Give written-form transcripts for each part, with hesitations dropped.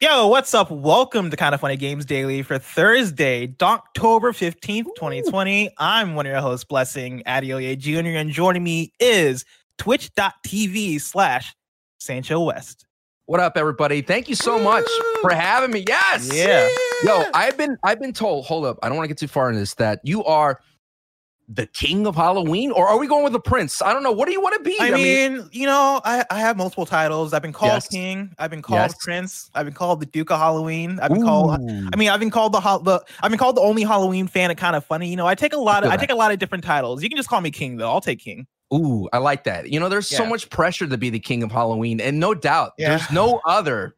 Yo, what's up? Welcome to Kind of Funny Games Daily for Thursday, Donktober 15th, 2020. Ooh. I'm one of your hosts, Blessing Adioye Jr., and joining me is twitch.tv/Sancho West. What up, everybody? Thank you so much for having me. Yes! Yeah. Yo, I've been told, hold up, I don't want to get too far into this, that you are the king of Halloween, or are we going with the prince? I don't know. What do you want to be? I mean, you know, I have multiple titles. I've been called king. I've been called prince. I've been called the Duke of Halloween. I've been called. I mean, I've been called the only Halloween fan. Kind of funny, you know. I take a lot of different titles. You can just call me king, though. I'll take king. Ooh, I like that. You know, there's so much pressure to be the king of Halloween, and no doubt, there's no other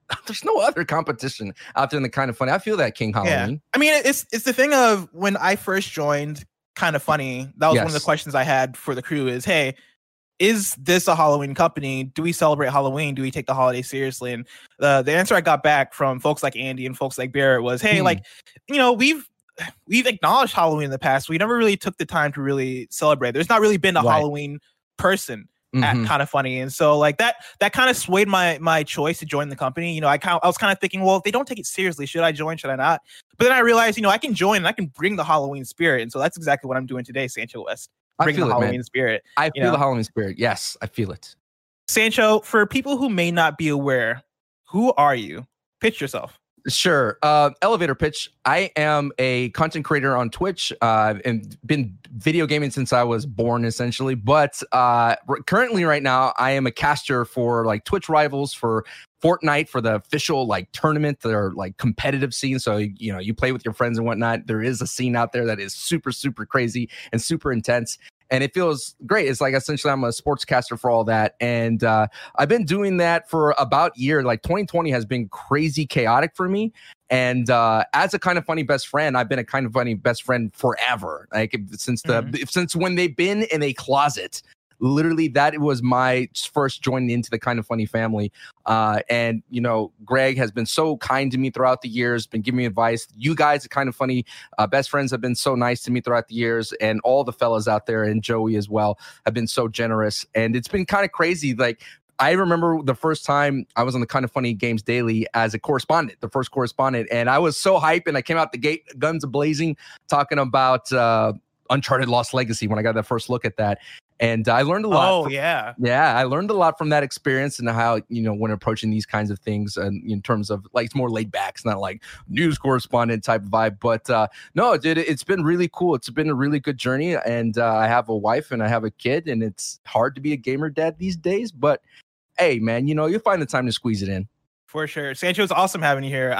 competition out there in the Kind of Funny. I feel that king Halloween. Yeah. I mean, it's the thing of when I first joined Kind of Funny, that was one of the questions I had for the crew is, hey, is this a Halloween company? Do we celebrate Halloween? Do we take the holiday seriously? And the answer I got back from folks like Andy and folks like Barrett was, hey, like, you know, we've acknowledged Halloween in the past. We never really took the time to really celebrate. There's not really been a Halloween person at Kind of Funny. And so like that kind of swayed my choice to join the company. You know, I was kind of thinking, well, if they don't take it seriously, should I join? Should I not? But then I realized, you know, I can join and I can bring the Halloween spirit. And so that's exactly what I'm doing today, Sancho West. Bring the Halloween spirit. I feel the Halloween spirit. Yes, I feel it. Sancho, for people who may not be aware, who are you? Pitch yourself. Sure. Elevator pitch. I am a content creator on Twitch and been video gaming since I was born, essentially. But currently right now, I am a caster for like Twitch Rivals for Fortnite, for the official like tournament, their like competitive scene. So, you know, you play with your friends and whatnot. There is a scene out there that is super, super crazy and super intense. And it feels great. It's like essentially I'm a sportscaster for all that. And I've been doing that for about a year. Like 2020 has been crazy chaotic for me. And as a Kind of Funny best friend, I've been a Kind of Funny best friend forever. Like since when they've been in a closet. Literally, that was my first joining into the Kind of Funny family. And, you know, Greg has been so kind to me throughout the years, been giving me advice. You guys, the Kind of Funny best friends, have been so nice to me throughout the years. And all the fellas out there, and Joey as well, have been so generous. And it's been kind of crazy. Like, I remember the first time I was on the Kind of Funny Games Daily as a correspondent, the first correspondent. And I was so hyped. And I came out the gate, guns a-blazing, talking about Uncharted Lost Legacy when I got that first look at that. And I learned a lot. I learned a lot from that experience and how, you know, when approaching these kinds of things and in terms of like it's more laid back. It's not like news correspondent type vibe. But no, dude, it's been really cool. It's been a really good journey. And I have a wife and I have a kid, and it's hard to be a gamer dad these days. But hey, man, you know, you'll find the time to squeeze it in. For sure. Sancho, it's awesome having you here.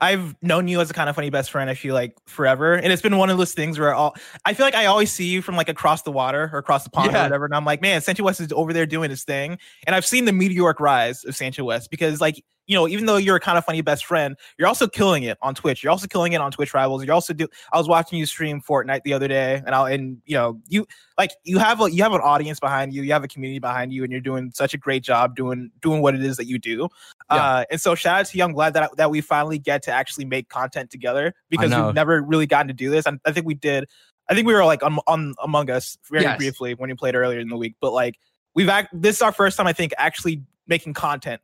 I've known you as a Kind of Funny best friend, I feel like, forever. And it's been one of those things where I feel like I always see you from like across the water or across the pond or whatever. And I'm like, man, Sancho West is over there doing his thing. And I've seen the meteoric rise of Sancho West because, like, you know, even though you're a Kind of Funny best friend, you're also killing it on Twitch. You're also killing it on Twitch Rivals. I was watching you stream Fortnite the other day, and you know, you have an audience behind you, you have a community behind you, and you're doing such a great job doing what it is that you do. Yeah. And so shout out to you. I'm glad that we finally get to actually make content together because we've never really gotten to do this. I think we did. I think we were like on Among Us very briefly when you played earlier in the week, but like this is our first time I think actually making content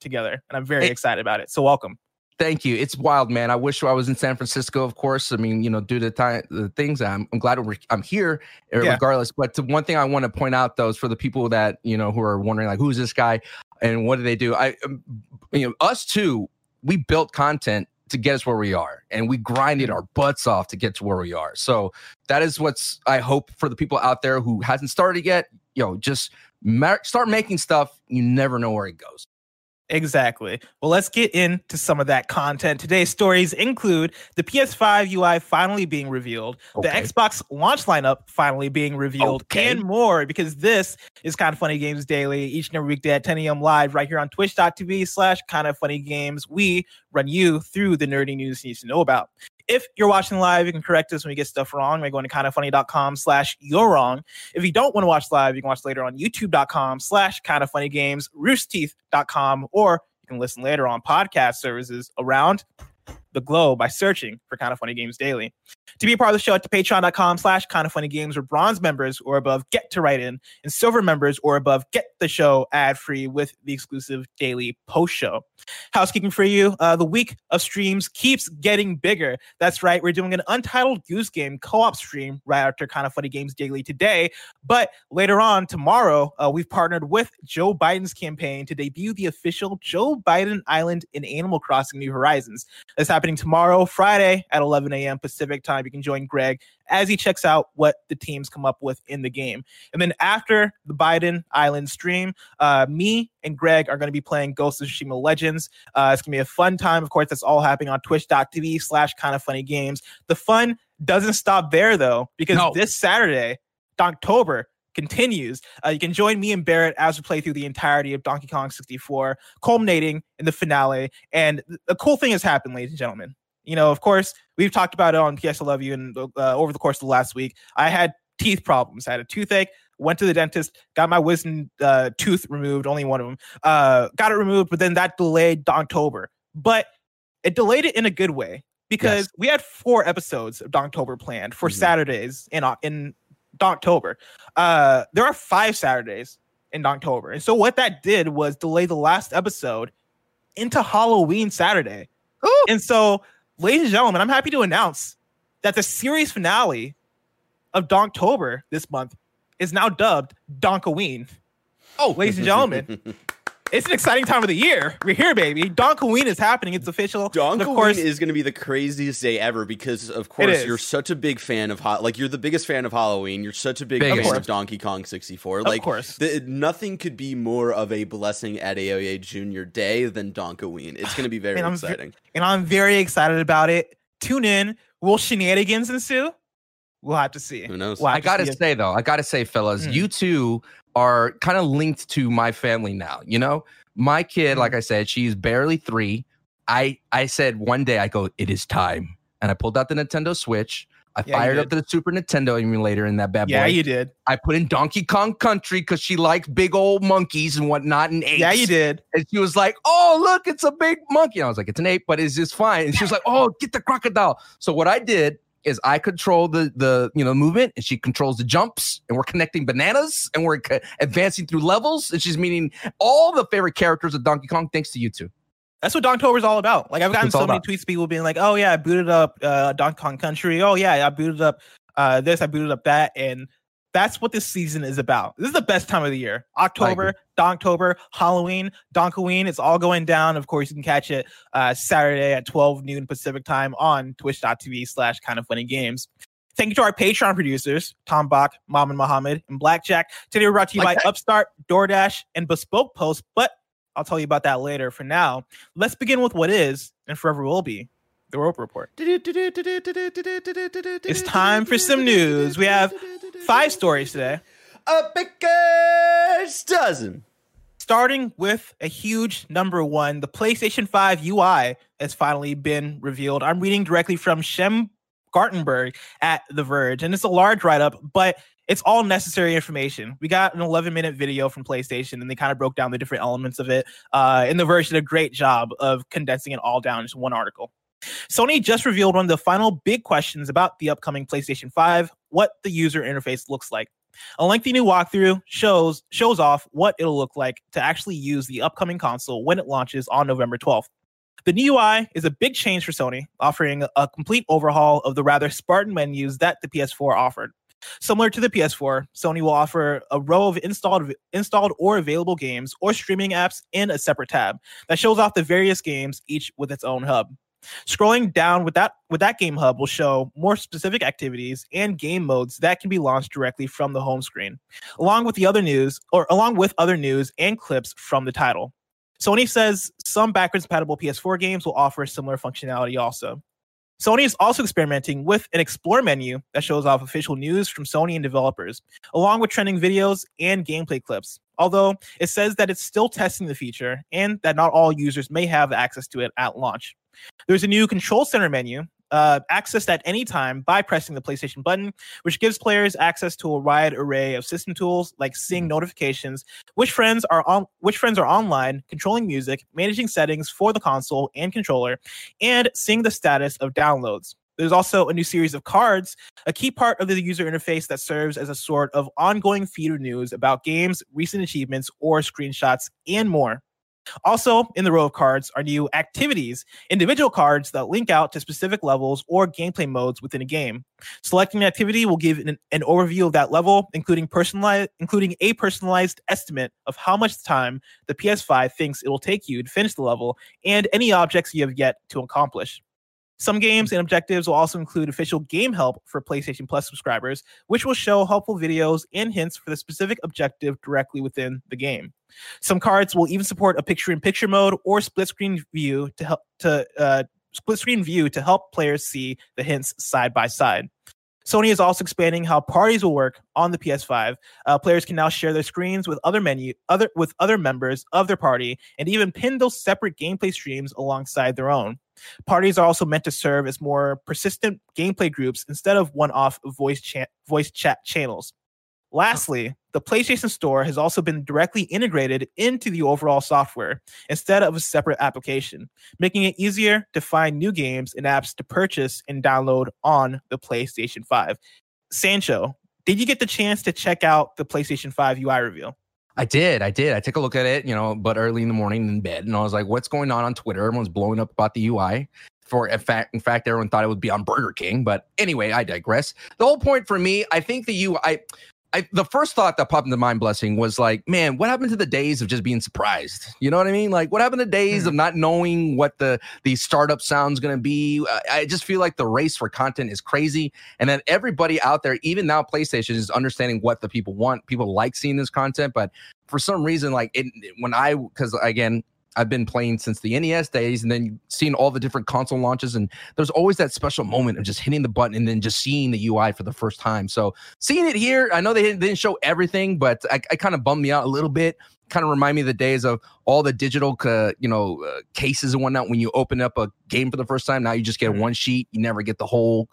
together, and I'm very excited about it. So welcome. Thank you. It's wild, man. I wish I was in San Francisco, of course. I mean, you know, due to the things, I'm glad I'm here regardless. But one thing I want to point out, though, is for the people that, you know, who are wondering, like, who's this guy and what do they do? You know, us two, we built content to get us where we are, and we grinded our butts off to get to where we are. So that is what's, I hope, for the people out there who hasn't started yet. yo, just start making stuff. You never know where it goes. Exactly. Well, let's get into some of that content. Today's stories include the PS5 UI finally being revealed, the Xbox launch lineup finally being revealed, and more, because this is Kind of Funny Games Daily, each and every weekday at 10 a.m. live right here on twitch.tv/kindoffunnygames. We run you through the nerdy news you need to know about. If you're watching live, you can correct us when we get stuff wrong by going to kindoffunny.com/you'rewrong. If you don't want to watch live, you can watch later on youtube.com/kindoffunnygames, roosterteeth.com, or you can listen later on podcast services around the globe by searching for Kind of Funny Games Daily. To be a part of the show, at patreon.com/kindoffunnygames, where bronze members or above get to write in, and silver members or above get the show ad-free with the exclusive daily post-show. Housekeeping for you, the week of streams keeps getting bigger. That's right, we're doing an Untitled Goose Game co-op stream right after Kind of Funny Games Daily today, but later on tomorrow, we've partnered with Joe Biden's campaign to debut the official Joe Biden Island in Animal Crossing New Horizons. That's happening tomorrow, Friday at 11 a.m. Pacific time. You can join Greg as he checks out what the teams come up with in the game. And then after the Biden Island stream, me and Greg are going to be playing Ghost of Tsushima Legends. It's going to be a fun time. Of course, that's all happening on twitch.tv/kindoffunnygames. The fun doesn't stop there, though, because this Saturday, Donktober, continues. You can join me and Barrett as we play through the entirety of Donkey Kong 64, culminating in the finale. And a cool thing has happened, ladies and gentlemen. You know, of course, we've talked about it on PS I Love You and over the course of the last week. I had teeth problems. I had a toothache, went to the dentist, got my wisdom tooth removed, only one of them, got it removed, but then that delayed Donktober. But it delayed it in a good way, because we had 4 episodes of Donktober planned for Saturdays in Donktober. There are 5 Saturdays in Donktober. And so what that did was delay the last episode into Halloween Saturday. Ooh. And so, ladies and gentlemen, I'm happy to announce that the series finale of Donktober this month is now dubbed Donkoween. Oh, ladies and gentlemen, it's an exciting time of the year. We're here, baby. Donkoween is happening. It's official. Donkoween is going to be the craziest day ever, because, of course, you're such a big fan of you're the biggest fan of Halloween. You're such a big fan of Donkey Kong 64. Like, of course, nothing could be more of a Blessing Adioye Jr. day than Donkoween. It's going to be very exciting. And I'm very excited about it. Tune in. Will shenanigans ensue? We'll have to see. Who knows? Well, I got to say, fellas, you two are kind of linked to my family now. You know, my kid, like I said, she's barely 3. I said one day, I go, it is time. And I pulled out the Nintendo Switch. I fired up the Super Nintendo emulator in that bad boy. Yeah, you did. I put in Donkey Kong Country because she liked big old monkeys and whatnot and apes. Yeah, you did. And she was like, oh, look, it's a big monkey. And I was like, it's an ape, but it's just fine. And she was like, oh, get the crocodile. So what I did is I control the movement, and she controls the jumps, and we're connecting bananas, and we're advancing through levels, and she's meeting all the favorite characters of Donkey Kong thanks to you two. That's what Donktober is all about. Like, I've gotten so many tweets, people being like, oh yeah, I booted up Donkey Kong Country. Oh yeah, I booted up this, I booted up that. And that's what this season is about. This is the best time of the year. October, Donktober, Halloween, Donkoween. It's all going down. Of course, you can catch it Saturday at 12 noon Pacific time on twitch.tv/kindoffunnygames. Thank you to our Patreon producers, Tom Bach, Mom and Muhammad, and Blackjack. Today, we're brought to you by Upstart, DoorDash, and Bespoke Post, but I'll tell you about that later. For now, let's begin with what is and forever will be the Roper Report. It's time for some news. We have 5 stories today. A baker's dozen. Starting with a huge number 1, the PlayStation 5 UI has finally been revealed. I'm reading directly from Shem Gartenberg at The Verge, and it's a large write-up, but it's all necessary information. We got an 11-minute video from PlayStation, and they kind of broke down the different elements of it. And The Verge did a great job of condensing it all down into one article. Sony just revealed one of the final big questions about the upcoming PlayStation 5, what the user interface looks like. A lengthy new walkthrough shows off what it'll look like to actually use the upcoming console when it launches on November 12th. The new UI is a big change for Sony, offering a complete overhaul of the rather Spartan menus that the PS4 offered. Similar to the PS4, Sony will offer a row of installed or available games or streaming apps in a separate tab that shows off the various games, each with its own hub. Scrolling down with that game hub will show more specific activities and game modes that can be launched directly from the home screen, along with other news and clips from the title. Sony says some backwards compatible PS4 games will offer similar functionality also. Sony is also experimenting with an explore menu that shows off official news from Sony and developers, along with trending videos and gameplay clips, although it says that it's still testing the feature and that not all users may have access to it at launch. There's a new Control Center menu, accessed at any time by pressing the PlayStation button, which gives players access to a wide array of system tools like seeing notifications, which friends are online, controlling music, managing settings for the console and controller, and seeing the status of downloads. There's also a new series of cards, a key part of the user interface that serves as a sort of ongoing feed of news about games, recent achievements, or screenshots, and more. Also, in the row of cards are new activities, individual cards that link out to specific levels or gameplay modes within a game. Selecting an activity will give an overview of that level, including a personalized estimate of how much time the PS5 thinks it will take you to finish the level and any objects you have yet to accomplish. Some games and objectives will also include official game help for PlayStation Plus subscribers, which will show helpful videos and hints for the specific objective directly within the game. Some cards will even support a picture-in-picture mode or split-screen view to help players see the hints side by side. Sony is also expanding how parties will work on the PS5. Players can now share their screens with other members of their party and even pin those separate gameplay streams alongside their own. Parties are also meant to serve as more persistent gameplay groups instead of one-off voice chat channels. Lastly, the PlayStation Store has also been directly integrated into the overall software instead of a separate application, making it easier to find new games and apps to purchase and download on the PlayStation 5. Sancho, did you get the chance to check out the PlayStation 5 UI reveal? I did. I took a look at it, but early in the morning in bed, and I was like, what's going on Twitter? Everyone's blowing up about the UI. In fact, everyone thought it would be on Burger King, but anyway, I digress. The whole point for me, I think the UI... the first thought that popped into mind, Blessing, was like, man, what happened to the days of just being surprised? You know what I mean? Like, what happened to days of not knowing what the startup sound's going to be? I just feel like the race for content is crazy. And that everybody out there, even now PlayStation, is understanding what the people want. People like seeing this content. But for some reason, I've been playing since the NES days and then seeing all the different console launches. And there's always that special moment of just hitting the button and then just seeing the UI for the first time. So seeing it here, I know they didn't show everything, but I kind of bummed me out a little bit. Kind of remind me of the days of all the digital, cases and whatnot. When you open up a game for the first time, now you just get one sheet. You never get the whole,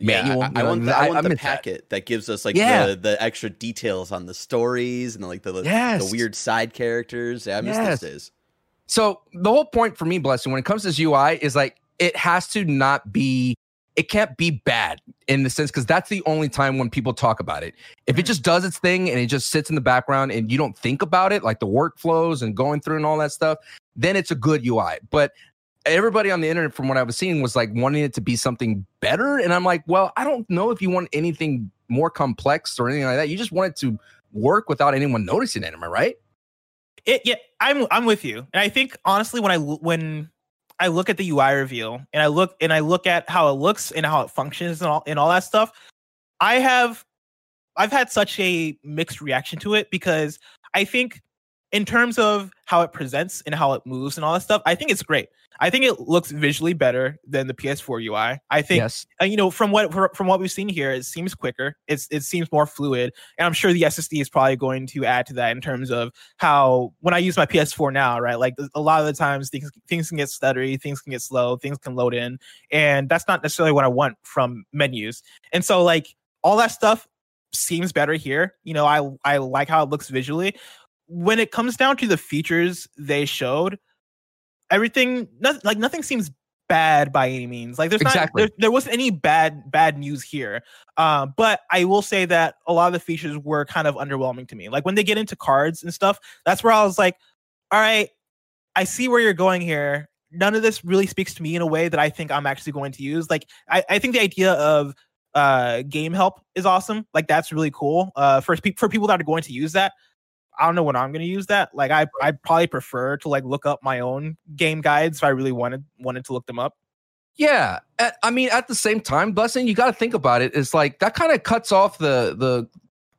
manual. Yeah, I want the packet that gives us the extra details on the stories and the weird side characters. Yeah, I miss those days. So the whole point for me, Blessing, when it comes to this UI is like it has to not be. It can't be bad in the sense because that's the only time when people talk about it. If it just does its thing and it just sits in the background and you don't think about it, like the workflows and going through and all that stuff, then it's a good UI. But everybody on the internet, from what I was seeing, was like wanting it to be something better. And I'm like, well, I don't know if you want anything more complex or anything like that. You just want it to work without anyone noticing it. Am I right? I'm with you. And I think honestly, when I look at the UI reveal and I look at how it looks and how it functions and all that stuff, I've had such a mixed reaction to it because I think in terms of how it presents and how it moves and all that stuff, I think it's great. I think it looks visually better than the PS4 UI. I think, from what we've seen here, it seems quicker. It seems more fluid. And I'm sure the SSD is probably going to add to that in terms of how, when I use my PS4 now, right? Like a lot of the times things can get stuttery, things can get slow, things can load in. And that's not necessarily what I want from menus. And so like all that stuff seems better here. I like how it looks visually. When it comes down to the features they showed, nothing seems bad by any means. Like there wasn't any bad news here. But I will say that a lot of the features were kind of underwhelming to me. Like when they get into cards and stuff, that's where I was like, all right, I see where you're going here. None of this really speaks to me in a way that I think I'm actually going to use. Like I think the idea of game help is awesome. Like that's really cool. For people that are going to use that. I don't know when I'm going to use that. Like, I probably prefer to like look up my own game guides if I really wanted to look them up. Yeah, I mean, at the same time, Blessing, you got to think about it. It's like that kind of cuts off the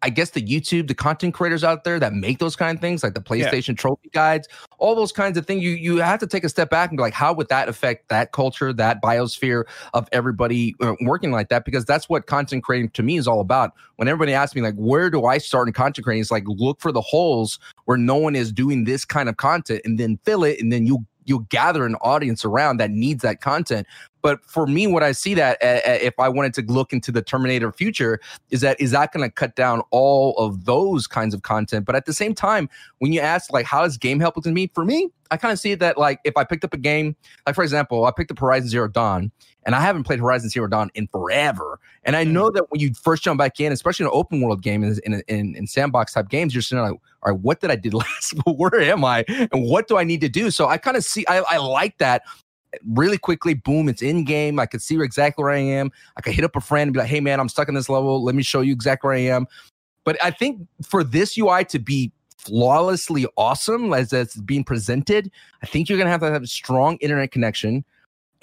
I guess the YouTube, the content creators out there that make those kind of things, like the PlayStation trophy guides, all those kinds of things. You have to take a step back and be like, how would that affect that culture, that biosphere of everybody working like that? Because that's what content creating to me is all about. When everybody asks me, like, where do I start in content creating? It's like, look for the holes where no one is doing this kind of content and then fill it. And then you'll gather an audience around that needs that content. But for me, what I see that if I wanted to look into the Terminator future is that going to cut down all of those kinds of content? But at the same time, when you ask, like, how does game help to me? For me, I kind of see that, like, if I picked up a game, like, for example, I picked up Horizon Zero Dawn, and I haven't played Horizon Zero Dawn in forever. And I know that when you first jump back in, especially in an open world game, in sandbox type games, you're sitting like, all right, what did I do last? Where am I? And what do I need to do? So I kind of see, I like that. Really quickly, boom, it's in game. I can see exactly where I am. I can hit up a friend and be like, hey, man, I'm stuck in this level. Let me show you exactly where I am. But I think for this UI to be flawlessly awesome as it's being presented, I think you're going to have a strong internet connection.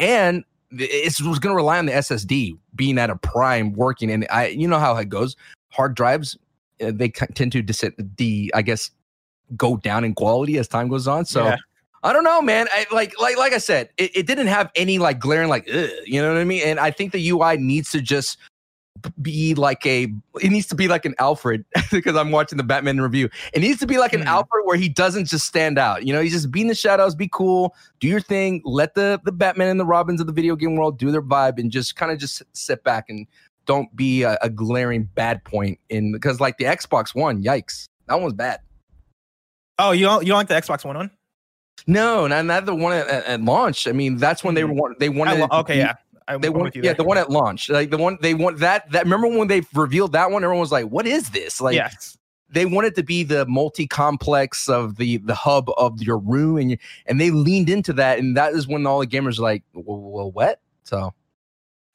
And it's going to rely on the SSD being at a prime working. And you know how it goes. Hard drives, they tend to, go down in quality as time goes on. So. Yeah. I don't know, man. Like I said, it didn't have any like glaring, like, ugh, you know what I mean? And I think the UI needs to just be like an Alfred because I'm watching the Batman review. It needs to be like an Alfred where he doesn't just stand out. You know, he's just be in the shadows, be cool, do your thing, let the Batman and the Robins of the video game world do their vibe and just kind of just sit back and don't be a glaring bad point in because like the Xbox One, yikes, that one's bad. Oh, you don't like the Xbox One one? No, not the one at launch. I mean, that's when they wanted. The one at launch, like the one they want that. Remember when they revealed that one? Everyone was like, "What is this?" Like, yes. They wanted to be the multi-complex of the hub of your room, and they leaned into that, and that is when all the gamers were like, "Well, what?" So.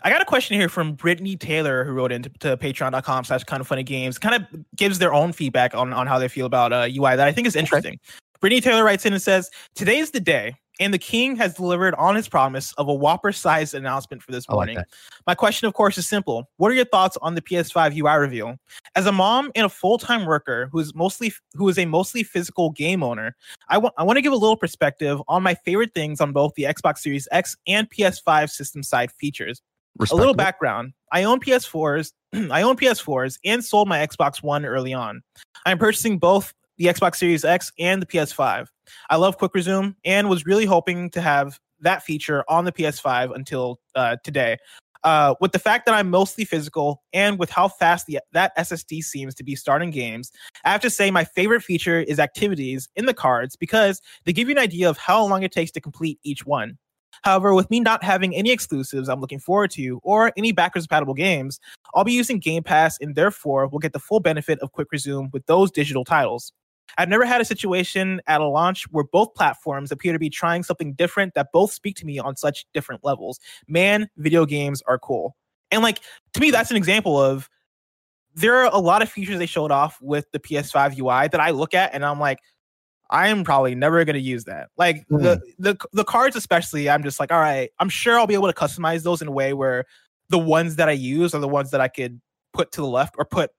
I got a question here from Brittany Taylor, who wrote into patreon.com/kindoffunnygames. Kind of gives their own feedback on how they feel about UI that I think is interesting. Okay. Brittany Taylor writes in and says, "Today's the day, and the king has delivered on his promise of a whopper-sized announcement for this morning. Like my question, of course, is simple. What are your thoughts on the PS5 UI reveal? As a mom and a full-time worker who is a mostly physical game owner, I want to give a little perspective on my favorite things on both the Xbox Series X and PS5 system side features. A little background. I own PS4s and sold my Xbox One early on. I'm purchasing both the Xbox Series X and the PS5. I love Quick Resume and was really hoping to have that feature on the PS5 until today. With the fact that I'm mostly physical and with how fast that SSD seems to be starting games, I have to say my favorite feature is activities in the cards because they give you an idea of how long it takes to complete each one. However, with me not having any exclusives I'm looking forward to or any backwards-compatible games, I'll be using Game Pass and therefore will get the full benefit of Quick Resume with those digital titles. I've never had a situation at a launch where both platforms appear to be trying something different that both speak to me on such different levels. Man, video games are cool." And like, to me, that's an example of there are a lot of features they showed off with the PS5 UI that I look at and I'm like, I am probably never going to use that. Like the cards, especially, I'm just like, all right, I'm sure I'll be able to customize those in a way where the ones that I use are the ones that I could put to the left or put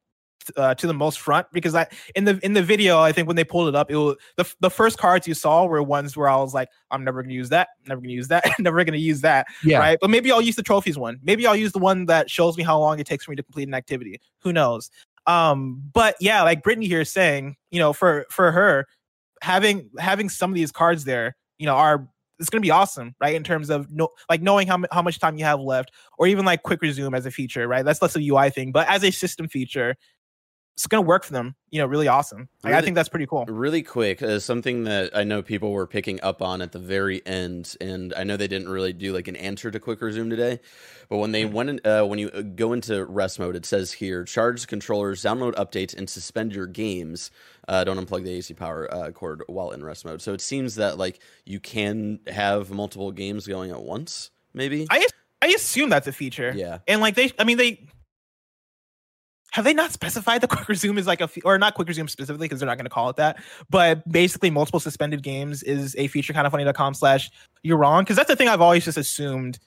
to the most front, because I in the video, I think when they pulled it up, it was the first cards you saw were ones where I was like, I'm never gonna use that, never gonna use that, never gonna use that. Yeah. Right. But maybe I'll use the trophies one. Maybe I'll use the one that shows me how long it takes for me to complete an activity. Who knows? But yeah, like Brittany here is saying, you know, for her, having some of these cards there, you know, it's gonna be awesome, right? In terms of knowing how much time you have left, or even like Quick Resume as a feature, right? That's less of a UI thing, but as a system feature, it's going to work for them, you know, really awesome. Really, I think that's pretty cool. Really quick, something that I know people were picking up on at the very end, and I know they didn't really do like an answer to Quick Resume today, but when they went in, when you go into rest mode, it says here, charge controllers, download updates, and suspend your games. Don't unplug the AC power cord while in rest mode. So it seems that like you can have multiple games going at once, maybe. I assume that's a feature. Yeah. And like they, I mean, they... have they not specified the Quick Resume is like a, or not Quick Resume specifically, because they're not going to call it that, but basically multiple suspended games is a feature kindoffunny.com/you'rewrong, because that's the thing I've always just assumed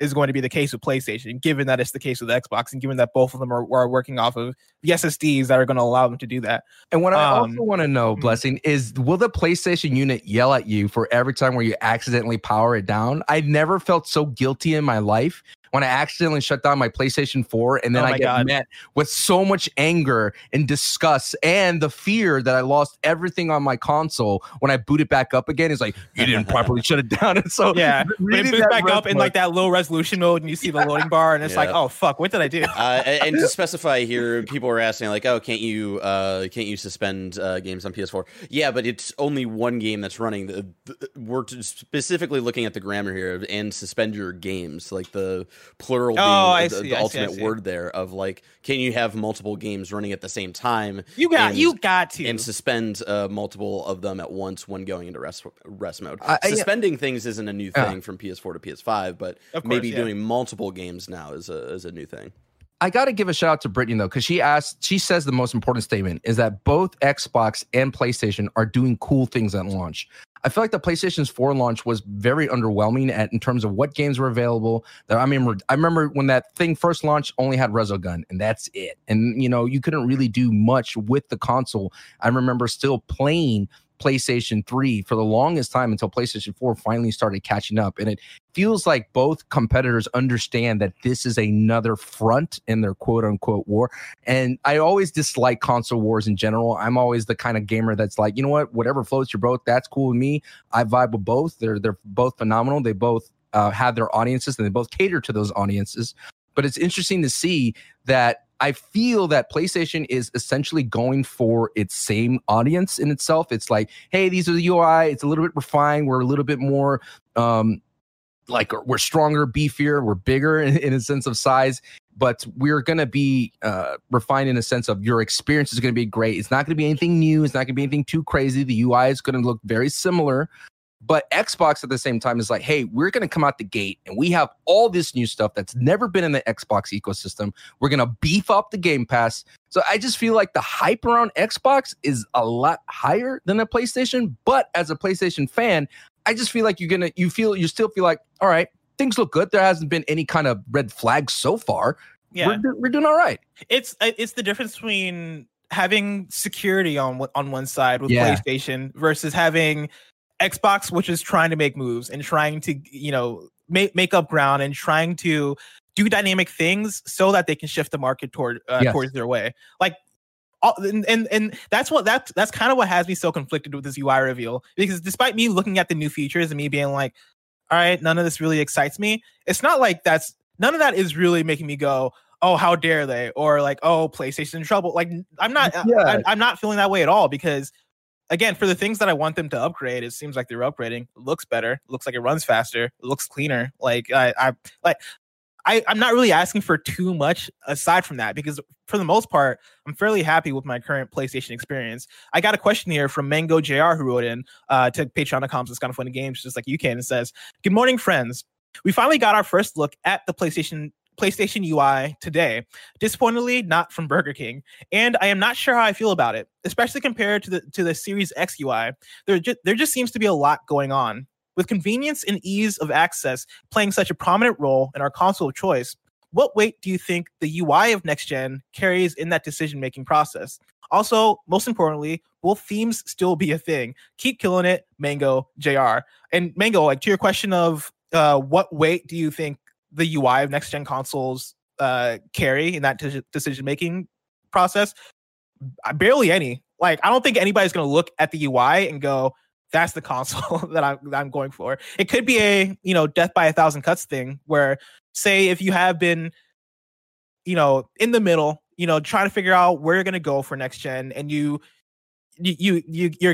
is going to be the case with PlayStation, given that it's the case with Xbox, and given that both of them are working off of the SSDs that are going to allow them to do that. And what I also want to know, Blessing, is will the PlayStation unit yell at you for every time where you accidentally power it down? I never felt so guilty in my life when I accidentally shut down my PlayStation 4, and then I got met with so much anger and disgust and the fear that I lost everything on my console when I boot it back up again. It's like, you didn't properly shut it down. And so yeah, when it boots back up in like that low resolution mode and you see the loading bar and it's like, oh, fuck, what did I do? And to specify here, people are asking like, oh, can't you suspend games on PS4? Yeah, but it's only one game that's running. We're specifically looking at the grammar here and suspend your games, like the plural being the ultimate word there of like, can you have multiple games running at the same time? You got to and suspend multiple of them at once when going into rest mode. Suspending things isn't a new thing from PS4 to PS5, but course, maybe doing multiple games now is a new thing. I got to give a shout out to Brittany, though, because she says the most important statement is that both Xbox and PlayStation are doing cool things at launch. I feel like the PlayStation 4 launch was very underwhelming in terms of what games were available. I remember when that thing first launched, only had Resogun, and that's it. And, you know, you couldn't really do much with the console. I remember still playing PlayStation 3 for the longest time until PlayStation 4 finally started catching up. And it feels like both competitors understand that this is another front in their quote-unquote war. And I always dislike console wars in general. I'm always the kind of gamer that's like, you know what, whatever floats your boat, that's cool with me. I vibe with both. They're both phenomenal. They both have their audiences, and they both cater to those audiences. But it's interesting to see that I feel that PlayStation is essentially going for its same audience in itself. It's like, hey, these are the UI. It's a little bit refined. We're a little bit more like we're stronger, beefier. We're bigger in a sense of size. But we're going to be refined in a sense of your experience is going to be great. It's not going to be anything new. It's not going to be anything too crazy. The UI is going to look very similar. But Xbox at the same time is like, hey, we're going to come out the gate and we have all this new stuff that's never been in the Xbox ecosystem. We're going to beef up the Game Pass. So I just feel like the hype around Xbox is a lot higher than the PlayStation. But as a PlayStation fan, I just feel like you still feel like, all right, things look good. There hasn't been any kind of red flags so far. Yeah, we're doing all right. It's the difference between having security on one side with PlayStation versus having Xbox, which is trying to make moves and trying to, you know, make up ground and trying to do dynamic things so that they can shift the market towards their way. Like, that's kind of what has me so conflicted with this UI reveal, because despite me looking at the new features and me being like, all right, none of this really excites me. It's not like none of that is really making me go, oh, how dare they? Or like, oh, PlayStation in trouble. Like, I'm not feeling that way at all, because again, for the things that I want them to upgrade, it seems like they're upgrading. It looks better. It looks like it runs faster. It looks cleaner. Like I'm not really asking for too much aside from that, because for the most part, I'm fairly happy with my current PlayStation experience. I got a question here from Mango JR, who wrote in to Patreon.com/so it's kind of funny games, just like you can, and says, "Good morning, friends. We finally got our first look at the PlayStation UI today, disappointingly not from Burger King, and I am not sure how I feel about it, especially compared to the Series X UI. There just seems to be a lot going on. With convenience and ease of access playing such a prominent role in our console of choice, what weight do you think the UI of next gen carries in that decision-making process? Also, most importantly, will themes still be a thing? Keep killing it, Mango JR." And Mango, like, to your question of what weight do you think the UI of next gen consoles carry in that decision making process, barely any. Like, I don't think anybody's going to look at the UI and go, "That's the console that I'm going for." It could be a, you know, death by a thousand cuts thing, where say if you have been, you know, in the middle, you know, trying to figure out where you're going to go for next gen, and you're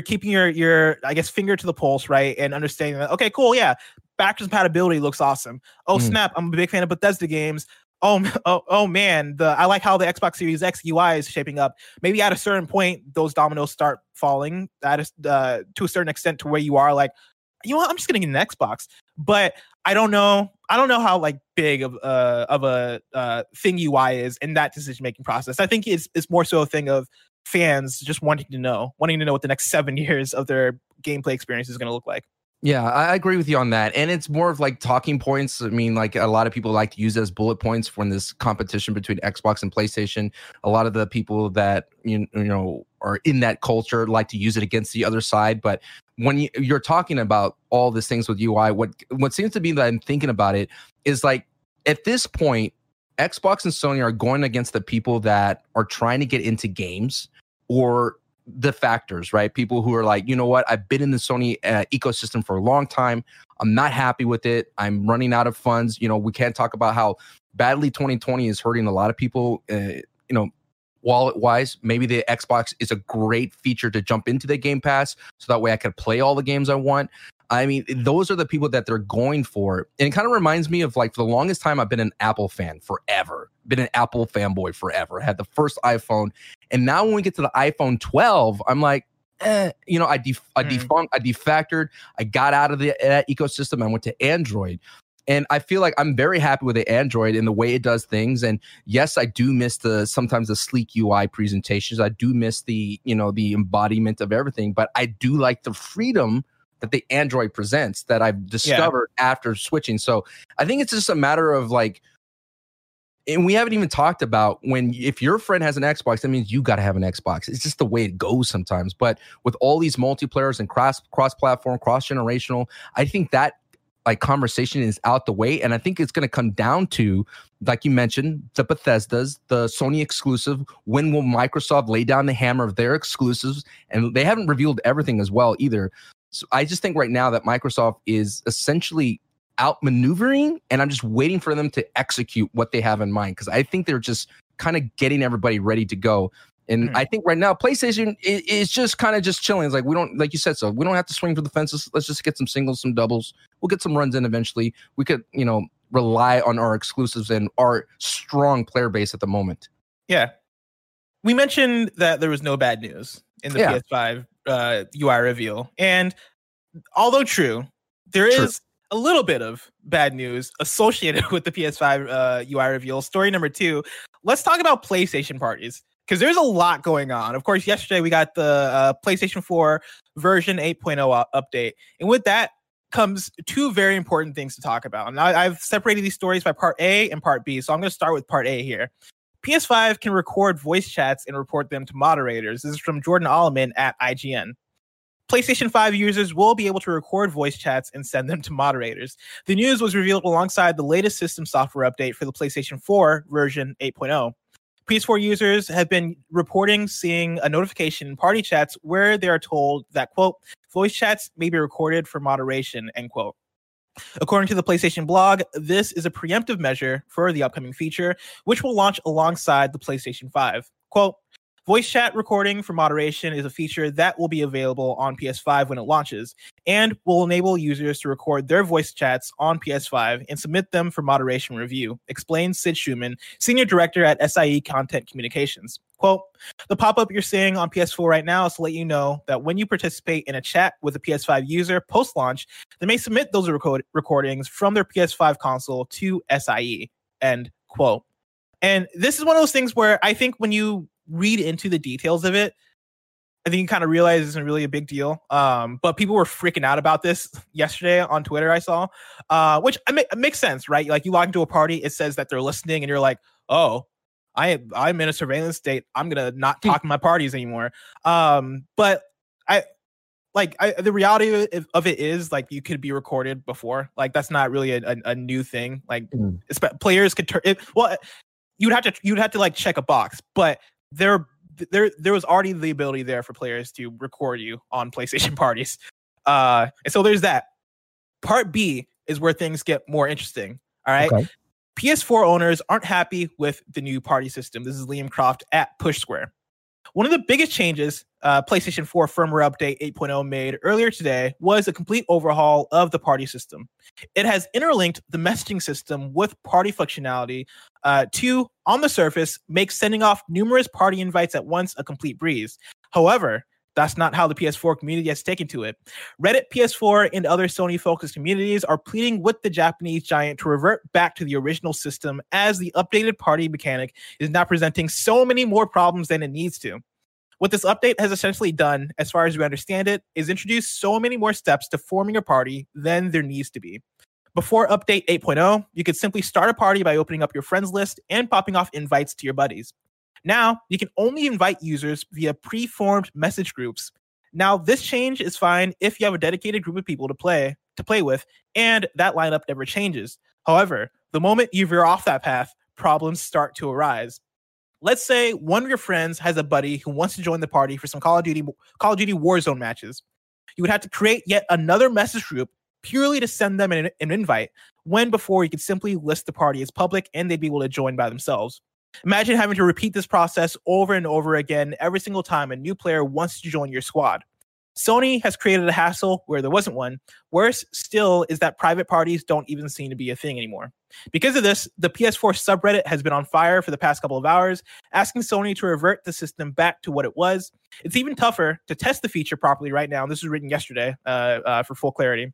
keeping your I guess finger to the pulse, right, and understanding that, okay, cool, yeah, backwards compatibility looks awesome. Oh snap, I'm a big fan of Bethesda games. Oh man, I like how the Xbox Series X UI is shaping up. Maybe at a certain point, those dominoes start falling to a certain extent, to where you are like, you know what, I'm just gonna get an Xbox. But I don't know how like big of a thing UI is in that decision making process. I think it's more so a thing of fans just wanting to know what the next 7 years of their gameplay experience is going to look like. Yeah, I agree with you on that. And it's more of like talking points. I mean, like a lot of people like to use it as bullet points for this competition between Xbox and PlayStation. A lot of the people that, you know, are in that culture like to use it against the other side. But when you're talking about all these things with UI, what seems to be that I'm thinking about it is like at this point, Xbox and Sony are going against the people that are trying to get into games or the factors, right? People who are like, you know what? I've been in the Sony ecosystem for a long time. I'm not happy with it. I'm running out of funds. You know, we can't talk about how badly 2020 is hurting a lot of people, wallet wise. Maybe the Xbox is a great feature to jump into the Game Pass. So that way I could play all the games I want. I mean, those are the people that they're going for. And it kind of reminds me of like for the longest time, I've been an Apple fan forever, been an Apple fanboy forever. I had the first iPhone. And now when we get to the iPhone 12, I'm like, I defactored. I got out of that ecosystem. I went to Android. And I feel like I'm very happy with the Android and the way it does things. And yes, I do miss sometimes the sleek UI presentations. I do miss the embodiment of everything. But I do like the freedom that the Android presents that I've discovered after switching. So I think it's just a matter of like, and we haven't even talked about if your friend has an Xbox, that means you got to have an Xbox. It's just the way it goes sometimes. But with all these multiplayers and cross-platform, cross-generational, I think that like conversation is out the way. And I think it's going to come down to, like you mentioned, the Bethesdas, the Sony exclusive. When will Microsoft lay down the hammer of their exclusives? And they haven't revealed everything as well either. So I just think right now that Microsoft is essentially outmaneuvering, and I'm just waiting for them to execute what they have in mind, because I think they're just kind of getting everybody ready to go. And I think right now PlayStation is just kind of just chilling. It's like, we don't, like you said, so we don't have to swing for the fences. Let's just get some singles, some doubles. We'll get some runs in eventually. We could, you know, rely on our exclusives and our strong player base at the moment. Yeah. We mentioned that there was no bad news in the PS5 UI reveal. And although true, there is a little bit of bad news associated with the PS5 UI reveal. Story number 2, let's talk about PlayStation parties, because there's a lot going on. Of course, yesterday we got the PlayStation 4 version 8.0 update. And with that comes 2 very important things to talk about. And I've separated these stories by part A and part B. So I'm going to start with part A here. PS5 can record voice chats and report them to moderators. This is from Jordan Alleman at IGN. PlayStation 5 users will be able to record voice chats and send them to moderators. The news was revealed alongside the latest system software update for the PlayStation 4 version 8.0. PS4 users have been reporting seeing a notification in party chats where they are told that, quote, voice chats may be recorded for moderation, end quote. According to the PlayStation blog, this is a preemptive measure for the upcoming feature, which will launch alongside the PlayStation 5. Quote, voice chat recording for moderation is a feature that will be available on PS5 when it launches, and will enable users to record their voice chats on PS5 and submit them for moderation review, explains Sid Schuman, Senior Director at SIE Content Communications. Quote, the pop-up you're seeing on PS4 right now is to let you know that when you participate in a chat with a PS5 user post-launch, they may submit those recordings from their PS5 console to SIE, end quote. And this is one of those things where I think when you read into the details of it, I think you kind of realize it isn't really a big deal. But people were freaking out about this yesterday on Twitter, I saw, which it makes sense, right? Like, you log into a party, it says that they're listening, and you're like, oh, I'm in a surveillance state. I'm going to not talk to my parties anymore. But the reality of it is, like, you could be recorded before. Like, that's not really a new thing. Like, players could turn it. Well, you'd have to like check a box, but there was already the ability there for players to record you on PlayStation parties. And so there's that. Part B is where things get more interesting. All right. Okay. PS4 owners aren't happy with the new party system. This is Liam Croft at Push Square. One of the biggest changes PlayStation 4 firmware update 8.0 made earlier today was a complete overhaul of the party system. It has interlinked the messaging system with party functionality to, on the surface, make sending off numerous party invites at once a complete breeze. However, That's not how the PS4 community has taken to it. Reddit, PS4, and other Sony-focused communities are pleading with the Japanese giant to revert back to the original system, as the updated party mechanic is now presenting so many more problems than it needs to. What this update has essentially done, as far as we understand it, is introduce so many more steps to forming a party than there needs to be. Before update 8.0, you could simply start a party by opening up your friends list and popping off invites to your buddies. Now, you can only invite users via pre-formed message groups. Now, this change is fine if you have a dedicated group of people to play with, and that lineup never changes. However, the moment you veer off that path, problems start to arise. Let's say one of your friends has a buddy who wants to join the party for some Call of Duty Warzone matches. You would have to create yet another message group purely to send them an invite, when before you could simply list the party as public and they'd be able to join by themselves. Imagine having to repeat this process over and over again every single time a new player wants to join your squad. Sony has created a hassle where there wasn't one. Worse still is that private parties don't even seem to be a thing anymore. Because of this, the PS4 subreddit has been on fire for the past couple of hours, asking Sony to revert the system back to what it was. It's even tougher to test the feature properly right now. This was written yesterday for full clarity.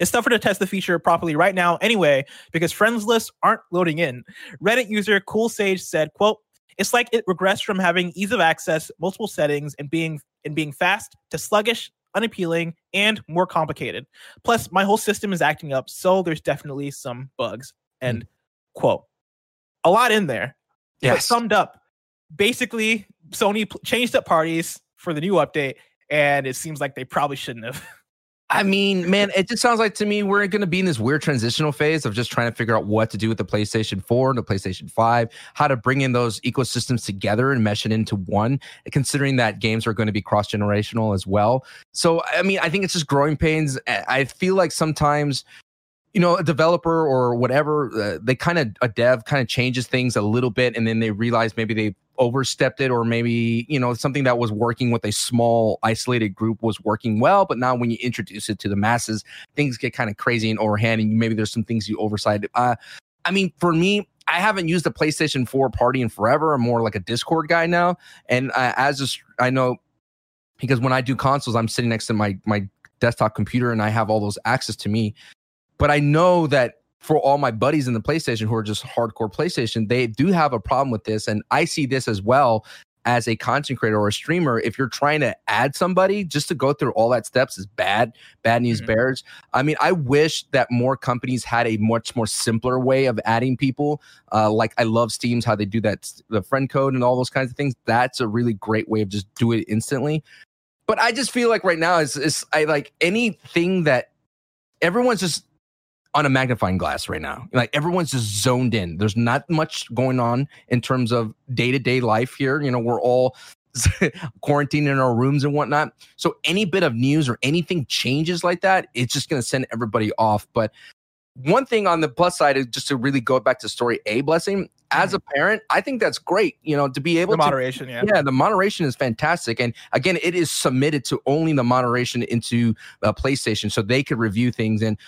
It's tougher to test the feature properly right now anyway, because friends lists aren't loading in. Reddit user Cool Sage said, quote, "It's like it regressed from having ease of access, multiple settings, and being fast to sluggish, unappealing, and more complicated. Plus, my whole system is acting up, so there's definitely some bugs." End quote. A lot in there. Yes. But summed up, basically, Sony changed up parties for the new update, and it seems like they probably shouldn't have. I mean, man, it just sounds like to me we're going to be in this weird transitional phase of just trying to figure out what to do with the PlayStation 4 and the PlayStation 5, how to bring in those ecosystems together and mesh it into one, considering that games are going to be cross-generational as well. So, I mean, I think it's just growing pains. I feel like sometimes, you know, a developer or whatever, a dev kind of changes things a little bit, and then they realize maybe they overstepped it, or maybe, you know, something that was working with a small isolated group was working well, but now when you introduce it to the masses, things get kind of crazy and overhand, and maybe there's some things you oversight. I mean, for me, I haven't used the PlayStation 4 party in forever. I'm more like a Discord guy now, and I know, because when I do consoles, I'm sitting next to my desktop computer, and I have all those access to me. But I know that for all my buddies in the PlayStation who are just hardcore PlayStation, they do have a problem with this. And I see this as well as a content creator or a streamer. If you're trying to add somebody, just to go through all that steps is bad news bears. I mean, I wish that more companies had a much more simpler way of adding people. Like I love Steam's, how they do that, the friend code and all those kinds of things. That's a really great way of just do it instantly. But I just feel like right now I like anything that everyone's just on a magnifying glass right now. Like everyone's just zoned in. There's not much going on in terms of day-to-day life here. You know, we're all quarantined in our rooms and whatnot. So any bit of news or anything changes like that, it's just going to send everybody off. But one thing on the plus side is just to really go back to story A, Blessing. As a parent, I think that's great, you know, to be able to... The moderation, yeah. Yeah, the moderation is fantastic. And again, it is submitted to only the moderation into PlayStation, so they could review things. And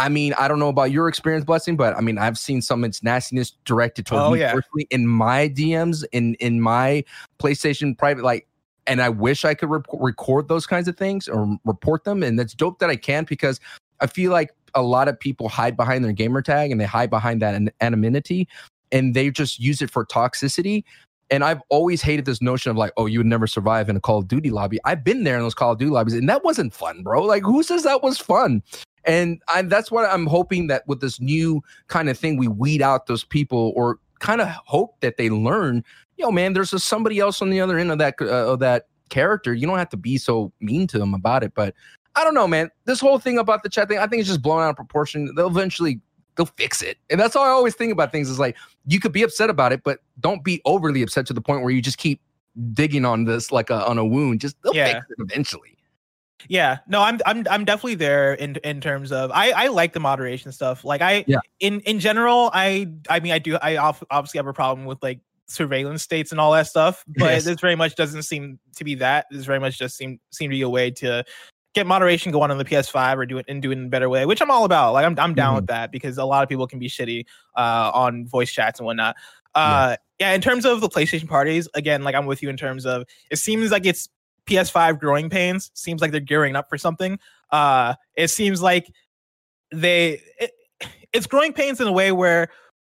I mean, I don't know about your experience, Blessing, but I mean, I've seen some of its nastiness directed towards me personally in my DMs, in my PlayStation private, like, and I wish I could record those kinds of things or report them. And that's dope that I can, because I feel like a lot of people hide behind their gamer tag and they hide behind that anonymity, and they just use it for toxicity. And I've always hated this notion of like, oh, you would never survive in a Call of Duty lobby. I've been there in those Call of Duty lobbies, and that wasn't fun, bro. Like, who says that was fun? And that's what I'm hoping, that with this new kind of thing, we weed out those people, or kind of hope that they learn, you know, man, there's somebody else on the other end of that character. You don't have to be so mean to them about it. But I don't know, man, this whole thing about the chat thing, I think it's just blown out of proportion. They'll fix it. And that's all I always think about things, is like, you could be upset about it, but don't be overly upset to the point where you just keep digging on this like on a wound. Just they'll fix it eventually. Yeah, no, I'm definitely there in terms of I like the moderation stuff. Like in general, I obviously have a problem with like surveillance states and all that stuff, but this very much doesn't seem to be that. This very much just seemed to be a way to get moderation going on the PS5, or do it in a better way, which I'm all about. Like I'm down with that, because a lot of people can be shitty on voice chats and whatnot. In terms of the PlayStation parties, again, like I'm with you in terms of, it seems like it's PS5 growing pains. Seems like they're gearing up for something. It seems like it's growing pains in a way where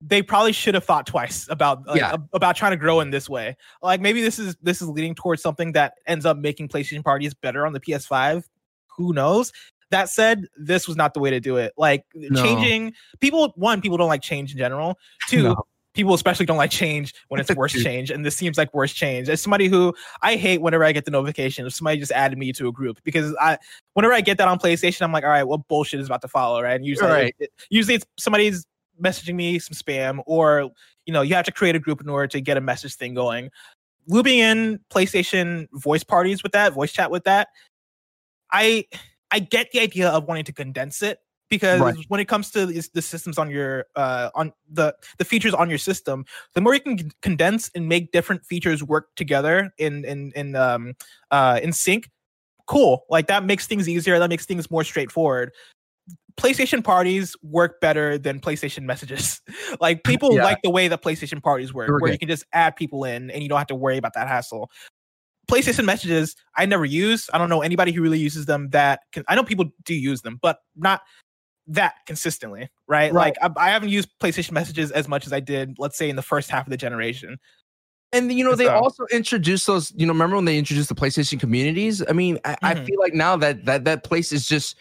they probably should have thought twice about trying to grow in this way. Like maybe this is leading towards something that ends up making PlayStation parties better on the PS5. Who knows? That said, this was not the way to do it. Like changing people. One, people don't like change in general. Two, people especially don't like change when it's worse change. And this seems like worse change. As somebody who I hate whenever I get the notification if somebody just added me to a group, because whenever I get that on PlayStation, I'm like, all right, what bullshit is about to follow, right? And usually it's somebody's messaging me some spam, or you have to create a group in order to get a message thing going. Looping in PlayStation voice parties with that, voice chat with that, I get the idea of wanting to condense it, because when it comes to the systems on your on the features on your system, the more you can condense and make different features work together in sync, cool. Like that makes things easier, that makes things more straightforward. PlayStation parties work better than PlayStation messages. Like people like the way that PlayStation parties work, where you can just add people in and you don't have to worry about that hassle. PlayStation messages, I never use. I don't know anybody who really uses them. I know people do use them, but not that consistently, right? Like I haven't used PlayStation messages as much as I did, let's say, in the first half of the generation. And they also introduced those. Remember when they introduced the PlayStation communities? I mean, I feel like now that place is just.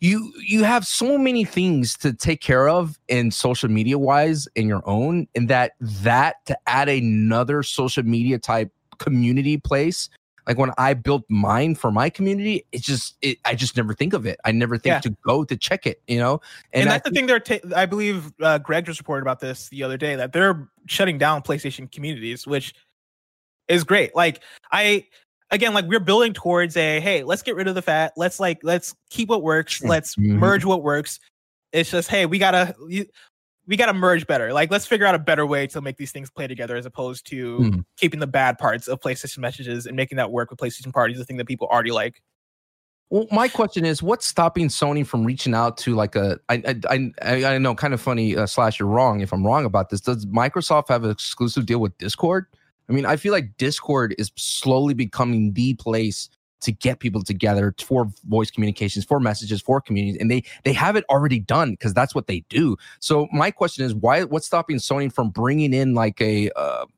You have so many things to take care of in social media wise in your own, and that to add another social media type community place. Like when I built mine for my community, I just never think of it. I never think to go to check it, And that's the thing I believe Greg just reported about this the other day, that they're shutting down PlayStation communities, which is great. Like we're building towards let's get rid of the fat. Let's keep what works. Let's merge what works. It's just, we gotta merge better. Like, let's figure out a better way to make these things play together, as opposed to keeping the bad parts of PlayStation messages and making that work with PlayStation parties, the thing that people already like. Well, my question is, what's stopping Sony from reaching out to like I know, kind of funny / you're wrong if I'm wrong about this. Does Microsoft have an exclusive deal with Discord? I mean, I feel like Discord is slowly becoming the place to get people together for voice communications, for messages, for communities, and they have it already done, because that's what they do. So my question is, what's stopping Sony from bringing in like a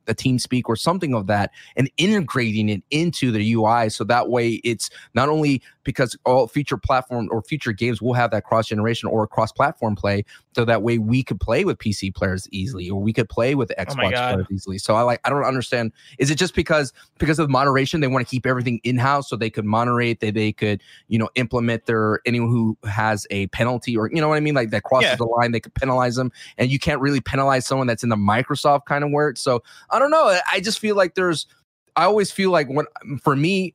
TeamSpeak or something of that and integrating it into their UI, so that way it's not only, because all future platform or future games will have that cross-generation or cross-platform play, so that way we could play with PC players easily, or we could play with Xbox players easily. So I don't understand. Is it just because of the moderation, they want to keep everything in-house so they could moderate, they could implement anyone who has a penalty, or like that crosses the line, they could penalize them, and you can't really penalize someone that's in the Microsoft kind of word. So I don't know, I just feel like I always feel like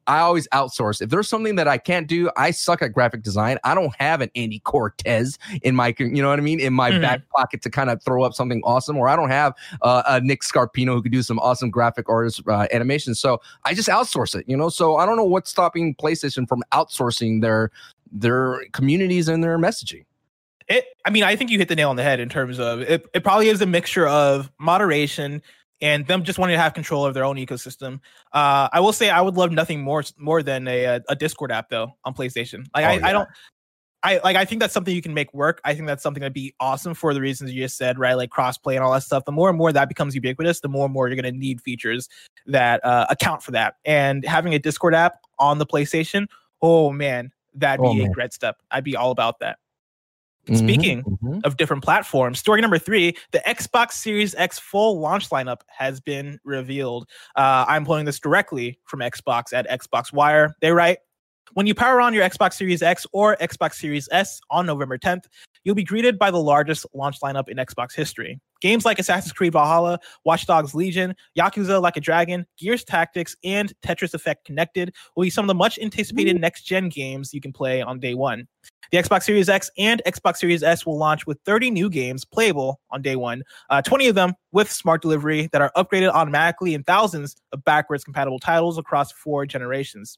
I always outsource. If there's something that I can't do, I suck at graphic design. I don't have an Andy Cortez in my, back pocket to kind of throw up something awesome, or I don't have a Nick Scarpino who could do some awesome graphic artist animation. So I just outsource it, So I don't know what's stopping PlayStation from outsourcing their communities and their messaging. I think you hit the nail on the head in terms of it. It probably is a mixture of moderation and them just wanting to have control of their own ecosystem. I will say I would love nothing more than a Discord app, though, on PlayStation. I think that's something you can make work. I think that's something that'd be awesome for the reasons you just said, right? Like crossplay and all that stuff. The more and more that becomes ubiquitous, the more and more you're going to need features that account for that. And having a Discord app on the PlayStation, that'd be a great step. I'd be all about that. Speaking of different platforms, story number 3, the Xbox Series X full launch lineup has been revealed. I'm pulling this directly from Xbox at Xbox Wire. They write, when you power on your Xbox Series X or Xbox Series S on November 10th, you'll be greeted by the largest launch lineup in Xbox history. Games like Assassin's Creed Valhalla, Watch Dogs Legion, Yakuza Like a Dragon, Gears Tactics, and Tetris Effect Connected will be some of the much-anticipated next-gen games you can play on day one. The Xbox Series X and Xbox Series S will launch with 30 new games playable on day one, 20 of them with smart delivery that are upgraded automatically, and thousands of backwards-compatible titles across 4 generations.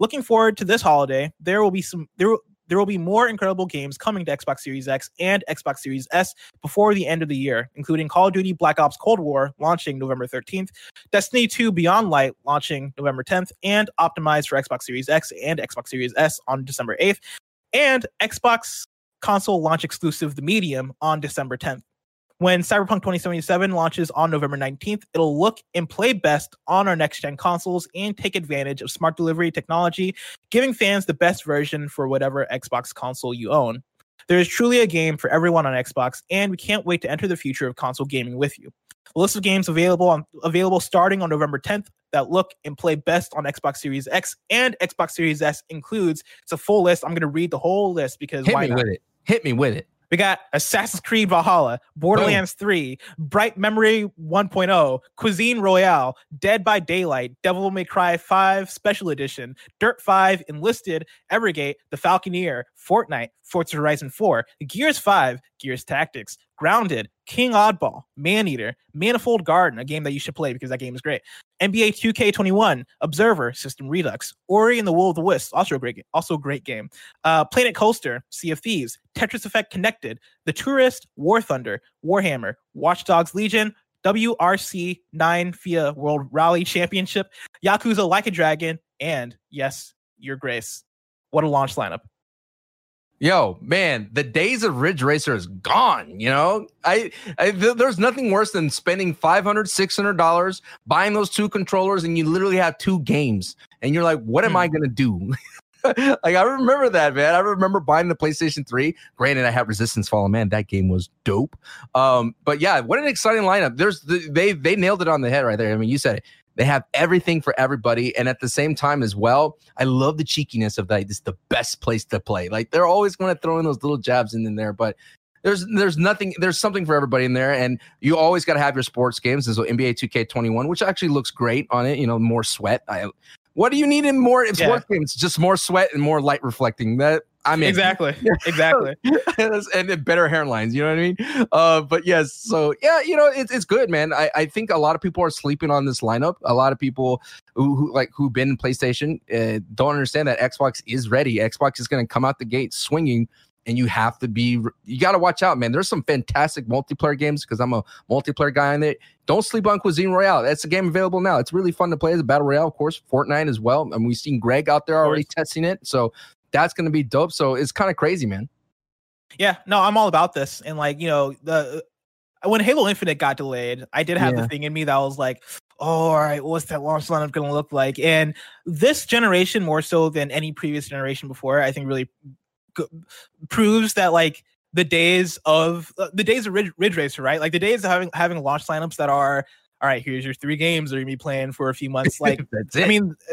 Looking forward to this holiday, there will be some there there will be more incredible games coming to Xbox Series X and Xbox Series S before the end of the year, including Call of Duty Black Ops Cold War launching November 13th, Destiny 2 Beyond Light launching November 10th, and optimized for Xbox Series X and Xbox Series S on December 8th, and Xbox console launch exclusive The Medium on December 10th. When Cyberpunk 2077 launches on November 19th, it'll look and play best on our next-gen consoles and take advantage of smart delivery technology, giving fans the best version for whatever Xbox console you own. There is truly a game for everyone on Xbox, and we can't wait to enter the future of console gaming with you. A list of games available starting on November 10th that look and play best on Xbox Series X and Xbox Series S includes, it's a full list. I'm going to read the whole list because Hit me with it. We got Assassin's Creed Valhalla, Borderlands 3, Bright Memory 1.0, Cuisine Royale, Dead by Daylight, Devil May Cry 5 Special Edition, Dirt 5, Enlisted, Evergate, The Falconeer, Fortnite, Forza Horizon 4, Gears 5, Gears Tactics, Grounded, King Oddball, Maneater, Manifold Garden, a game that you should play because that game is great, NBA 2K21, Observer, System Redux, Ori and the Will of the Wisps, also a great game, Planet Coaster, Sea of Thieves, Tetris Effect Connected, The Tourist, War Thunder, Warhammer, Watch Dogs Legion, WRC 9 FIA World Rally Championship, Yakuza Like a Dragon, and yes, Your Grace. What a launch lineup. Yo, man, the days of Ridge Racer is gone, you know? There's nothing worse than spending $500, $600, buying those two controllers, and you literally have two games. And you're like, what am I going to do? Like, I remember that, man. I remember buying the PlayStation 3. Granted, I have Resistance Fallen. Man, that game was dope. But, yeah, what an exciting lineup. They nailed it on the head right there. I mean, you said it. They have everything for everybody. And at the same time as well, I love the cheekiness of that. It's the best place to play. Like, they're always going to throw in those little jabs in there, but there's something for everybody in there. And you always got to have your sports games. And so NBA 2K21, which actually looks great on it, you know, more sweat. What do you need in more sports games? Just more sweat and more light reflecting. That I'm in. Exactly. And better hairlines, you know what I mean? But yes, so yeah, you know, it's good, man. I think a lot of people are sleeping on this lineup. A lot of people who've been in PlayStation don't understand that Xbox is ready. Xbox is going to come out the gate swinging, and you got to watch out, man. There's some fantastic multiplayer games because I'm a multiplayer guy on it. Don't sleep on Cuisine Royale. That's a game available now. It's really fun to play as a battle royale, of course. Fortnite as well, and we've seen Greg out there already testing it. So that's going to be dope. So it's kind of crazy, man. Yeah, no, I'm all about this. And like, you know, when Halo Infinite got delayed, I did have the thing in me that was like, oh, all right, what's that launch lineup going to look like? And this generation, more so than any previous generation before, I think really proves that like the days of Ridge Racer, right? Like the days of having launch lineups that are, all right, here's your three games that you're gonna be playing for a few months. Like,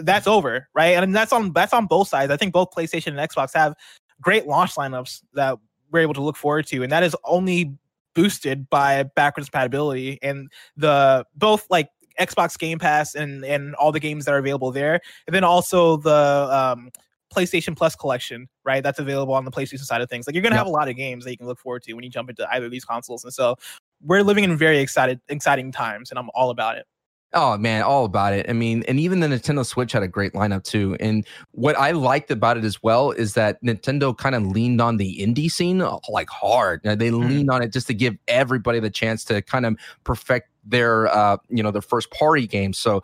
that's over, right? And that's on both sides. I think both PlayStation and Xbox have great launch lineups that we're able to look forward to, and that is only boosted by backwards compatibility and the both like Xbox Game Pass and all the games that are available there, and then also the PlayStation Plus collection, right? That's available on the PlayStation side of things. Like, you're gonna have a lot of games that you can look forward to when you jump into either of these consoles, and so. We're living in very exciting times, and I'm all about it. Oh, man, all about it. I mean, and even the Nintendo Switch had a great lineup, too. And what I liked about it as well is that Nintendo kind of leaned on the indie scene, like, hard. They leaned on it just to give everybody the chance to kind of perfect their, their first-party game. So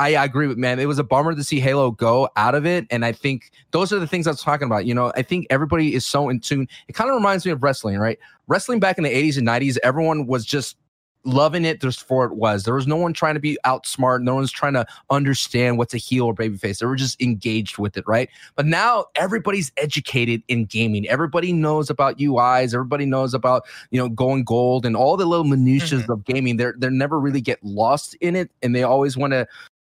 I agree with, man, it was a bummer to see Halo go out of it. And I think those are the things I was talking about. You know, I think everybody is so in tune. It kind of reminds me of wrestling, right? Wrestling back in the 80s and 90s, everyone was just loving it just for it was. There was no one trying to be outsmart. No one's trying to understand what's a heel or babyface. They were just engaged with it, right? But now everybody's educated in gaming. Everybody knows about UIs. Everybody knows about, you know, going gold and all the little minutiae of gaming. They never really get lost in it, and they always want to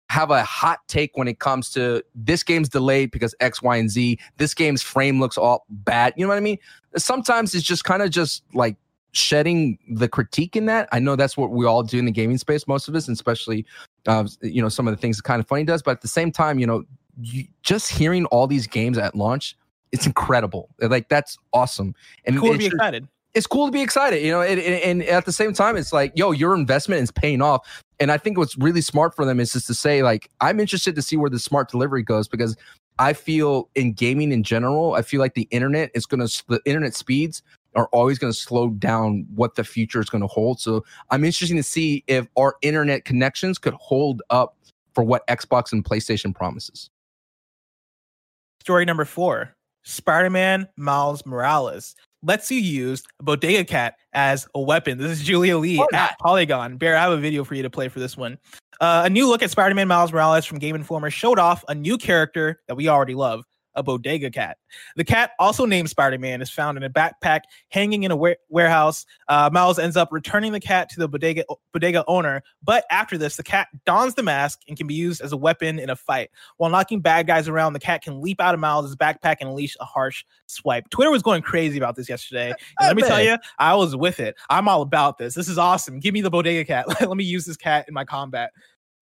have a hot take when it comes to this game's delayed because X, Y, and Z. This game's frame looks all bad. You know what I mean? Sometimes it's just kind of just like shedding the critique in that. I know that's what we all do in the gaming space, most of us, and especially, some of the things that Kind of Funny does. But at the same time, just hearing all these games at launch, it's incredible. Like, that's awesome. And cool to be excited. It's cool to be excited, you know, and at the same time, it's like, yo, your investment is paying off. And I think what's really smart for them is just to say, like, I'm interested to see where the smart delivery goes, because I feel in gaming in general, I feel like the internet is going to, the internet speeds are always going to slow down what the future is going to hold. So I'm interested to see if our internet connections could hold up for what Xbox and PlayStation promises. Story number 4, Spider-Man Miles Morales lets you use Bodega Cat as a weapon. This is Julia Lee at Polygon. Bear, I have a video for you to play for this one. A new look at Spider-Man Miles Morales from Game Informer showed off a new character that we already love, a bodega cat. The cat, also named Spider-Man, is found in a backpack hanging in a warehouse. Miles ends up returning the cat to the bodega owner, but after this, the cat dons the mask and can be used as a weapon in a fight. While knocking bad guys around, the cat can leap out of Miles' backpack and unleash a harsh swipe. Twitter was going crazy about this yesterday. And let me tell you, I was with it. I'm all about this. This is awesome. Give me the bodega cat. Let me use this cat in my combat.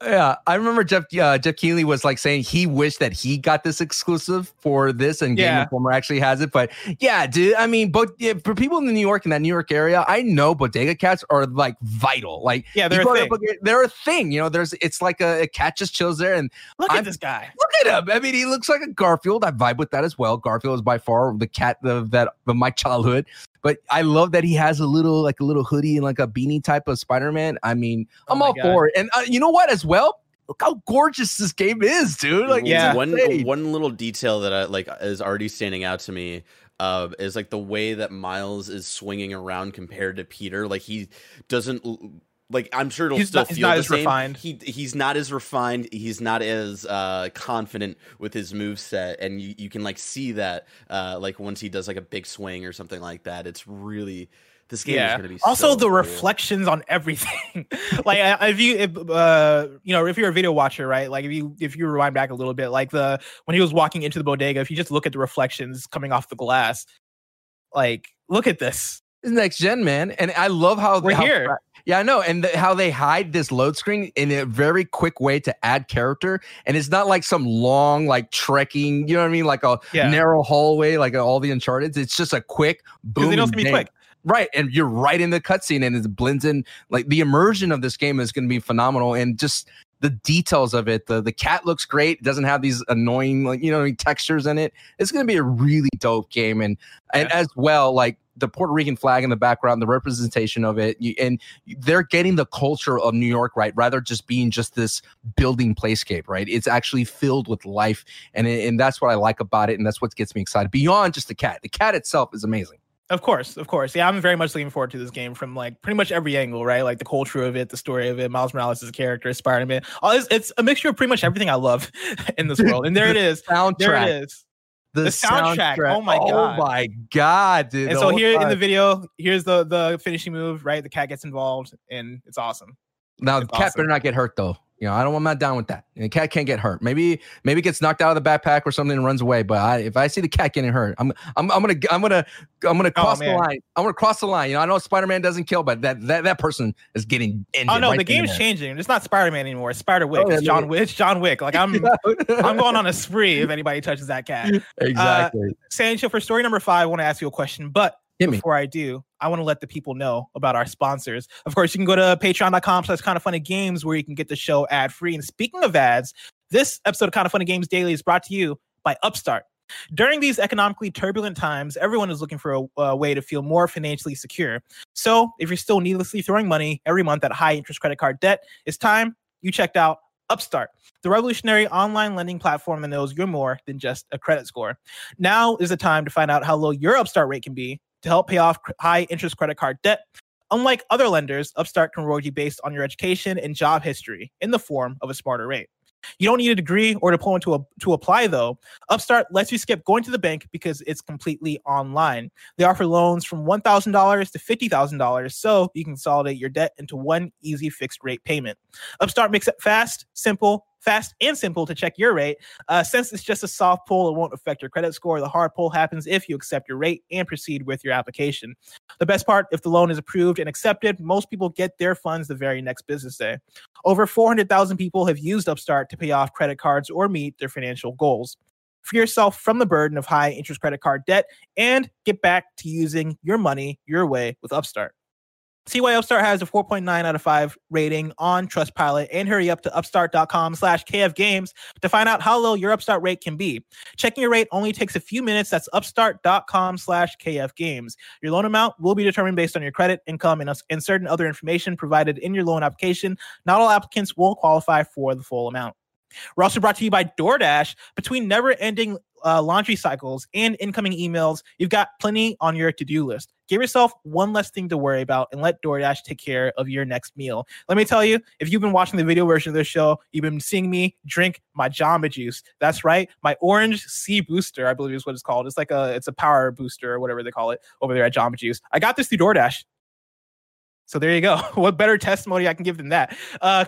Yeah, I remember Jeff Keighley was like saying he wished that he got this exclusive for this, and Game Informer actually has it. But yeah, dude, I mean, for people in New York, in that New York area, I know bodega cats are like vital. Like, yeah, they're a thing. They're a thing. You know, it's like a cat just chills there. And look at this guy. Look at him. I mean, he looks like a Garfield. I vibe with that as well. Garfield is by far the cat of my childhood. But I love that he has a little hoodie and like a beanie type of Spider-Man. I mean, I'm all for it. And you know what, as well, look how gorgeous this game is, dude. Like, one little detail that I like is already standing out to me is like the way that Miles is swinging around compared to Peter. Like, he doesn't. Like, I'm sure it'll still feel the same. Refined. He's not as refined. He's not as confident with his moveset. And you can, like, see that, like, once he does, like, a big swing or something like that. It's really... This game is going to be also so the cool. Reflections on everything. Like, if you're a video watcher, right? Like, if you rewind back a little bit, like, when he was walking into the bodega, if you just look at the reflections coming off the glass, like, look at this. It's next gen, man. And I love how... We're here. Yeah, I know. And how they hide this load screen in a very quick way to add character. And it's not like some long, like trekking, you know what I mean? Like a narrow hallway, like all the Uncharted. It's just a quick boom. They know it's going to be quick. Right. And you're right in the cutscene and it blends in. Like, the immersion of this game is going to be phenomenal. And just the details of it. The cat looks great. It doesn't have these annoying, like, you know, textures in it. It's going to be a really dope game. And as well, like, the Puerto Rican flag in the background, the representation of it, and they're getting the culture of New York right, rather just being just this building playscape, right? It's actually filled with life, and that's what I like about it, and that's what gets me excited. Beyond just the cat, itself is amazing. Of course. Yeah, I'm very much looking forward to this game from, like, pretty much every angle, right? Like, the culture of it, the story of it, Miles Morales' as a character, Spider-Man. It's a mixture of pretty much everything I love in this world, and there it is. Soundtrack. There it is. The soundtrack. Oh my god, dude! And so here in the video, here's the finishing move. Right, the cat gets involved, and it's awesome. Now the cat better not get hurt, though. You know, I'm not down with that. And the cat can't get hurt. Maybe it gets knocked out of the backpack or something and runs away. But if I see the cat getting hurt, I'm gonna cross the line. I'm gonna cross the line. You know, I know Spider-Man doesn't kill, but that person is getting ended. Oh no, the game's changing. It's not Spider-Man anymore. It's Spider-Wick. It's John Wick. Like, I'm going on a spree if anybody touches that cat. Exactly. Sancho, for story number 5, I want to ask you a question, but before I do, I want to let the people know about our sponsors. Of course, you can go to patreon.com/kindoffunnygames where you can get the show ad free. And speaking of ads, this episode of Kind of Funny Games Daily is brought to you by Upstart. During these economically turbulent times, everyone is looking for a way to feel more financially secure. So if you're still needlessly throwing money every month at high interest credit card debt, it's time you checked out Upstart, the revolutionary online lending platform that knows you're more than just a credit score. Now is the time to find out how low your Upstart rate can be to help pay off high-interest credit card debt. Unlike other lenders, Upstart can reward you based on your education and job history in the form of a smarter rate. You don't need a degree or diploma to apply, though. Upstart lets you skip going to the bank because it's completely online. They offer loans from $1,000 to $50,000, so you can consolidate your debt into one easy fixed-rate payment. Upstart makes it fast and simple to check your rate. Since it's just a soft pull, it won't affect your credit score. The hard pull happens if you accept your rate and proceed with your application. The best part, if the loan is approved and accepted, most people get their funds the very next business day. Over 400,000 people have used Upstart to pay off credit cards or meet their financial goals. Free yourself from the burden of high interest credit card debt and get back to using your money your way with Upstart. See why Upstart has a 4.9 out of 5 rating on Trustpilot, and hurry up to upstart.com/KFgames to find out how low your Upstart rate can be. Checking your rate only takes a few minutes. That's upstart.com/KFgames. Your loan amount will be determined based on your credit, income, and certain other information provided in your loan application. Not all applicants will qualify for the full amount. We're also brought to you by DoorDash. Between never-ending laundry cycles and incoming emails, you've got plenty on your to-do list. Give yourself one less thing to worry about and let DoorDash take care of your next meal. Let me tell you, if you've been watching the video version of this show, you've been seeing me drink my Jamba Juice. That's right, my Orange C Booster, I believe is what it's called. It's like it's a power booster or whatever they call it over there at Jamba Juice. I got this through DoorDash. So there you go. What better testimony I can give than that?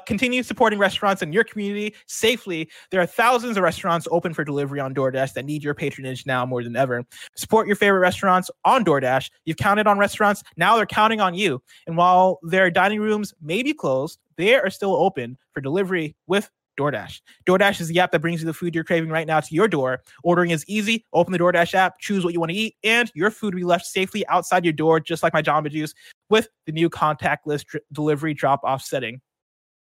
Continue supporting restaurants in your community safely. There are thousands of restaurants open for delivery on DoorDash that need your patronage now more than ever. Support your favorite restaurants on DoorDash. You've counted on restaurants. Now they're counting on you. And while their dining rooms may be closed, they are still open for delivery with DoorDash. DoorDash is the app that brings you the food you're craving right now to your door. Ordering is easy. Open the DoorDash app, choose what you want to eat, and your food will be left safely outside your door, just like my Jamba Juice, with the new contactless delivery drop-off setting.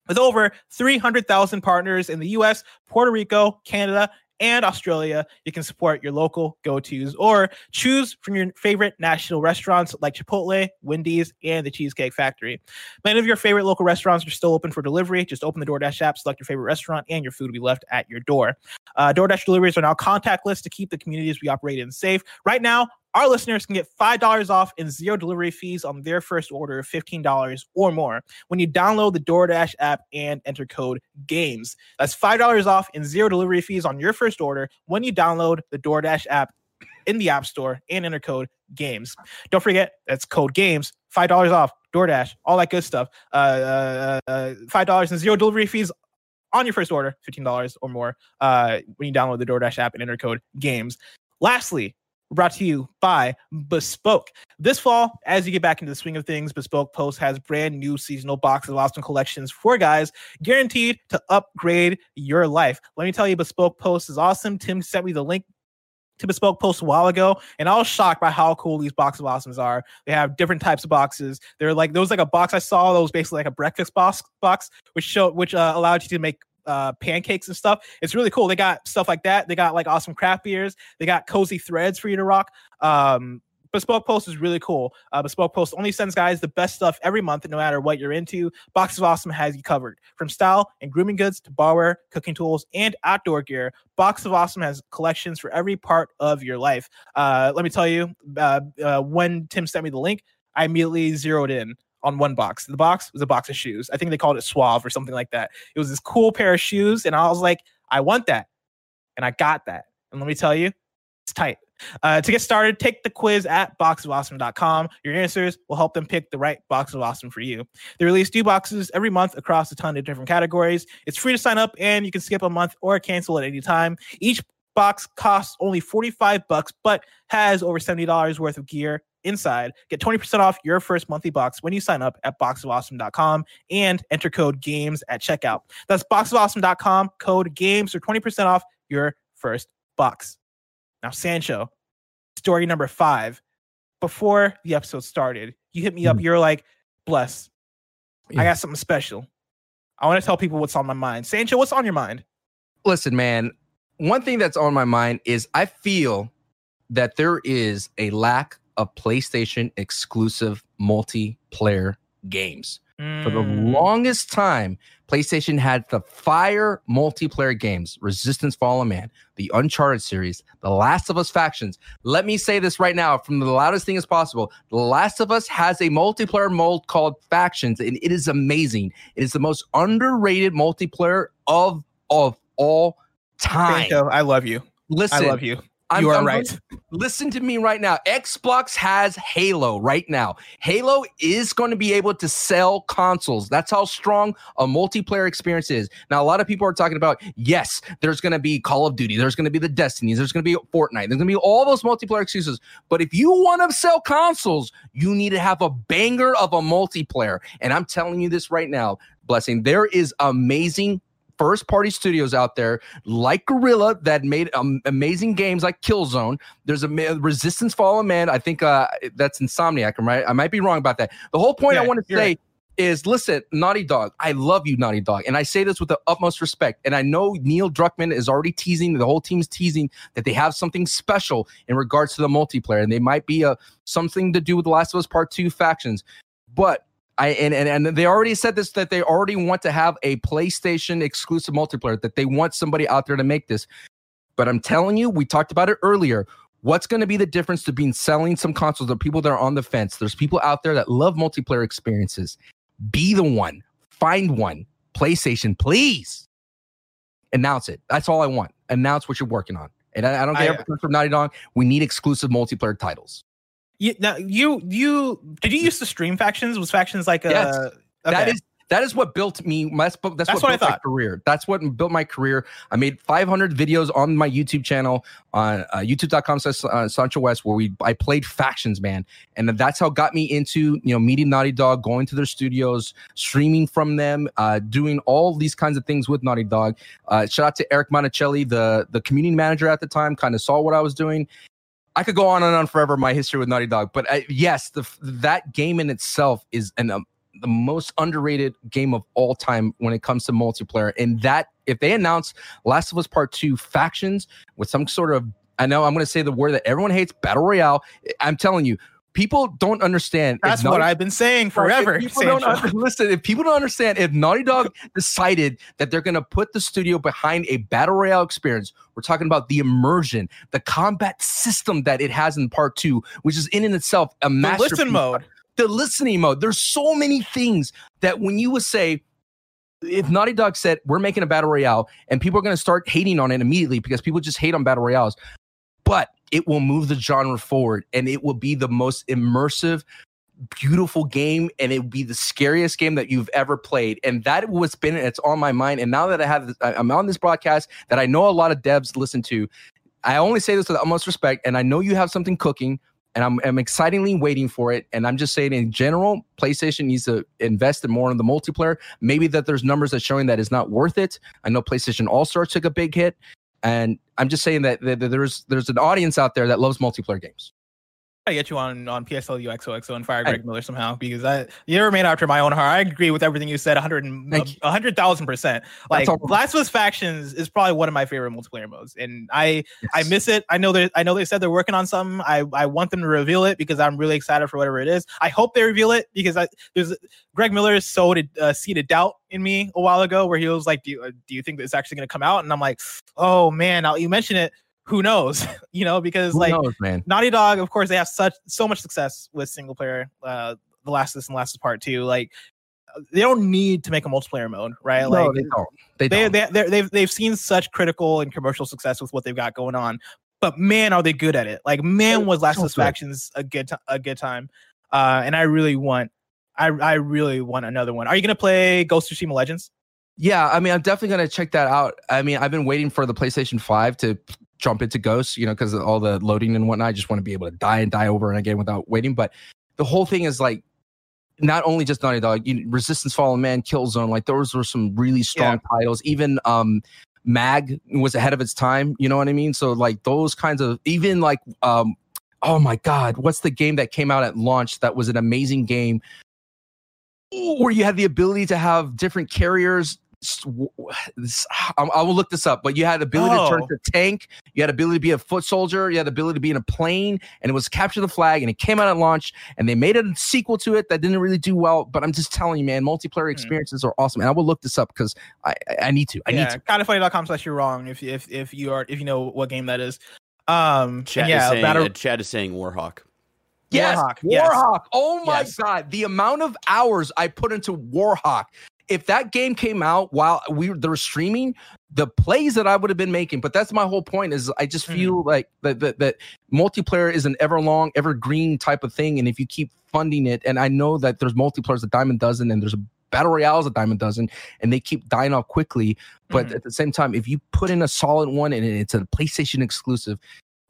With over 300,000 partners in the U.S., Puerto Rico, Canada, and Australia, you can support your local go-tos or choose from your favorite national restaurants like Chipotle, Wendy's, and the Cheesecake Factory. Many of your favorite local restaurants are still open for delivery. Just open the DoorDash app, select your favorite restaurant, and your food will be left at your door. DoorDash deliveries are now contactless to keep the communities we operate in safe. Right now, our listeners can get $5 off and zero delivery fees on their first order of $15 or more when you download the DoorDash app and enter code GAMES. That's $5 off and zero delivery fees on your first order when you download the DoorDash app in the App Store and enter code GAMES. Don't forget, that's code GAMES, $5 off, DoorDash, all that good stuff. $5 and zero delivery fees on your first order, $15 or more when you download the DoorDash app and enter code GAMES. Lastly, brought to you by Bespoke. This fall, as you get back into the swing of things, Bespoke Post has brand new seasonal boxes of awesome collections for guys guaranteed to upgrade your life. Let me tell you, Bespoke Post is awesome. Tim sent me the link to Bespoke Post a while ago, and I was shocked by how cool these box of awesomes are. They have different types of boxes. They're like, there was like a box I saw that was basically like a breakfast box, which allowed you to make pancakes and stuff. It's really cool. They got stuff like that. They got like awesome craft beers. They got cozy threads for you to rock. Bespoke Post is really cool. Bespoke Post only sends guys the best stuff every month, no matter what you're into. Box of Awesome has you covered. From style and grooming goods to barware, cooking tools, and outdoor gear, Box of Awesome has collections for every part of your life. Let me tell you, when Tim sent me the link, I immediately zeroed in on one box. The box was a box of shoes. I think they called it Suave or something like that. It was this cool pair of shoes, and I was like, I want that. And I got that. And let me tell you, it's tight. To get started, take the quiz at boxofawesome.com. Your answers will help them pick the right box of awesome for you. They release new boxes every month across a ton of different categories. It's free to sign up, and you can skip a month or cancel at any time. Each box costs only $45, but has over $70 worth of gear inside. Get 20% off your first monthly box when you sign up at boxofawesome.com and enter code GAMES at checkout. That's boxofawesome.com, code GAMES, for 20% off your first box. Now, Sancho, story number 5. Before the episode started, you hit me up. You're like, Bless, I got something special. I want to tell people what's on my mind. Sancho, what's on your mind? Listen, man, one thing that's on my mind is I feel that there is a lack of PlayStation exclusive multiplayer games. For the longest time, PlayStation had the fire multiplayer games: Resistance, Fallen Man, the Uncharted series, The Last of Us Factions. Let me say this right now from the loudest thing as possible. The Last of Us has a multiplayer mode called Factions, and it is amazing. It is the most underrated multiplayer of all time. Franco, I love you. Listen, I love you. You are right. Listen to me right now. Xbox has Halo right now. Halo is going to be able to sell consoles. That's how strong a multiplayer experience is. Now, a lot of people are talking about, yes, there's going to be Call of Duty. There's going to be the Destinies. There's going to be Fortnite. There's going to be all those multiplayer excuses. But if you want to sell consoles, you need to have a banger of a multiplayer. And I'm telling you this right now, Blessing, there is amazing first-party studios out there like Guerrilla that made amazing games like Killzone. There's a Resistance Fallen Man. I think that's Insomniac, right? I might be wrong about that. The whole point I want to say is, listen, Naughty Dog, I love you, Naughty Dog. And I say this with the utmost respect. And I know Neil Druckmann is already teasing, the whole team's teasing, that they have something special in regards to the multiplayer. And they might be something to do with The Last of Us Part 2 factions. But and they already said this, that they already want to have a PlayStation exclusive multiplayer, that they want somebody out there to make this. But I'm telling you, we talked about it earlier. What's going to be the difference to being selling some consoles to people that are on the fence? There's people out there that love multiplayer experiences. Be the one. Find one. PlayStation, please. Announce it. That's all I want. Announce what you're working on. And I don't care if it comes from Naughty Dog. We need exclusive multiplayer titles. Did you used to stream factions? Was factions like a... Yes. Okay. That is what built me. That's what built my career. That's what built my career. I made 500 videos on my YouTube channel on youtube.com/SanchoWest where I played factions, man, and that's how it got me into meeting Naughty Dog, going to their studios, streaming from them, doing all these kinds of things with Naughty Dog. Shout out to Eric Monticelli, the community manager at the time, kind of saw what I was doing. I could go on and on forever my history with Naughty Dog, but that game in itself is the most underrated game of all time when it comes to multiplayer. And that, if they announce Last of Us Part 2 factions with some sort of, I know I'm going to say the word that everyone hates, battle royale. I'm telling you, people don't understand. That's what I've been saying forever. If people don't understand, if Naughty Dog decided that they're going to put the studio behind a battle royale experience, we're talking about the immersion, the combat system that it has in Part 2, which is in itself a masterpiece. The listen mode. The listening mode. There's so many things that when you would say, if Naughty Dog said, we're making a battle royale, and people are going to start hating on it immediately because people just hate on battle royales, but it will move the genre forward and it will be the most immersive, beautiful game, and it will be the scariest game that you've ever played. And that was been, it's on my mind. And now that I'm on this broadcast that I know a lot of devs listen to, I only say this with the utmost respect, and I know you have something cooking, and I'm excitingly waiting for it. And I'm just saying, in general, PlayStation needs to invest in more in the multiplayer. Maybe that there's numbers that showing that it's not worth it. I know PlayStation All-Star took a big hit. And I'm just saying that there's an audience out there that loves multiplayer games. I get you on PSLU XOXO and fire Greg Miller somehow, because you remain after my own heart. I agree with everything you said 100,000%. Like, Last of Us Factions is probably one of my favorite multiplayer modes, and I miss it. I know they said they're working on something. I want them to reveal it because I'm really excited for whatever it is. I hope they reveal it because there's Greg Miller sowed a seed of doubt in me a while ago where he was like, do you think it's actually going to come out? And I'm like, oh man, now you mention it. Who knows? Because Naughty Dog, of course, they have so much success with single player, The Last of Us and Last of Us Part 2. Like, they don't need to make a multiplayer mode, right? No, like, they've seen such critical and commercial success with what they've got going on. But man, are they good at it? Like, man, was Last of Us Factions a good time? And I really want another one. Are you gonna play Ghost of Tsushima Legends? Yeah, I mean, I'm definitely gonna check that out. I mean, I've been waiting for the PlayStation 5 to jump into Ghost, because of all the loading and whatnot. I just want to be able to die over and again without waiting. But the whole thing is like, not only just Naughty Dog, Resistance Fallen Man, Killzone, like those were some really strong titles. Even Mag was ahead of its time, you know what I mean? So like those kinds of, even like, oh my God, what's the game that came out at launch that was an amazing game where you had the ability to have different carriers? I will look this up, but you had the ability to turn to a tank, you had the ability to be a foot soldier, you had the ability to be in a plane, and it was Capture the Flag, and it came out at launch, and they made a sequel to it that didn't really do well. But I'm just telling you, man, multiplayer experiences are awesome, and I will look this up because I need to. Kindoffunny.com/you'rewrong if you know what game that is. Chad is saying Warhawk. Yes, Warhawk. Oh my God, the amount of hours I put into Warhawk. If that game came out while they were streaming, the plays that I would have been making. But that's my whole point, is I just feel like that multiplayer is an everlong, evergreen type of thing. And if you keep funding it, and I know that there's multiplayers a dime a dozen, and there's battle royales a dime a dozen, and they keep dying off quickly. But at the same time, if you put in a solid one and it's a PlayStation exclusive,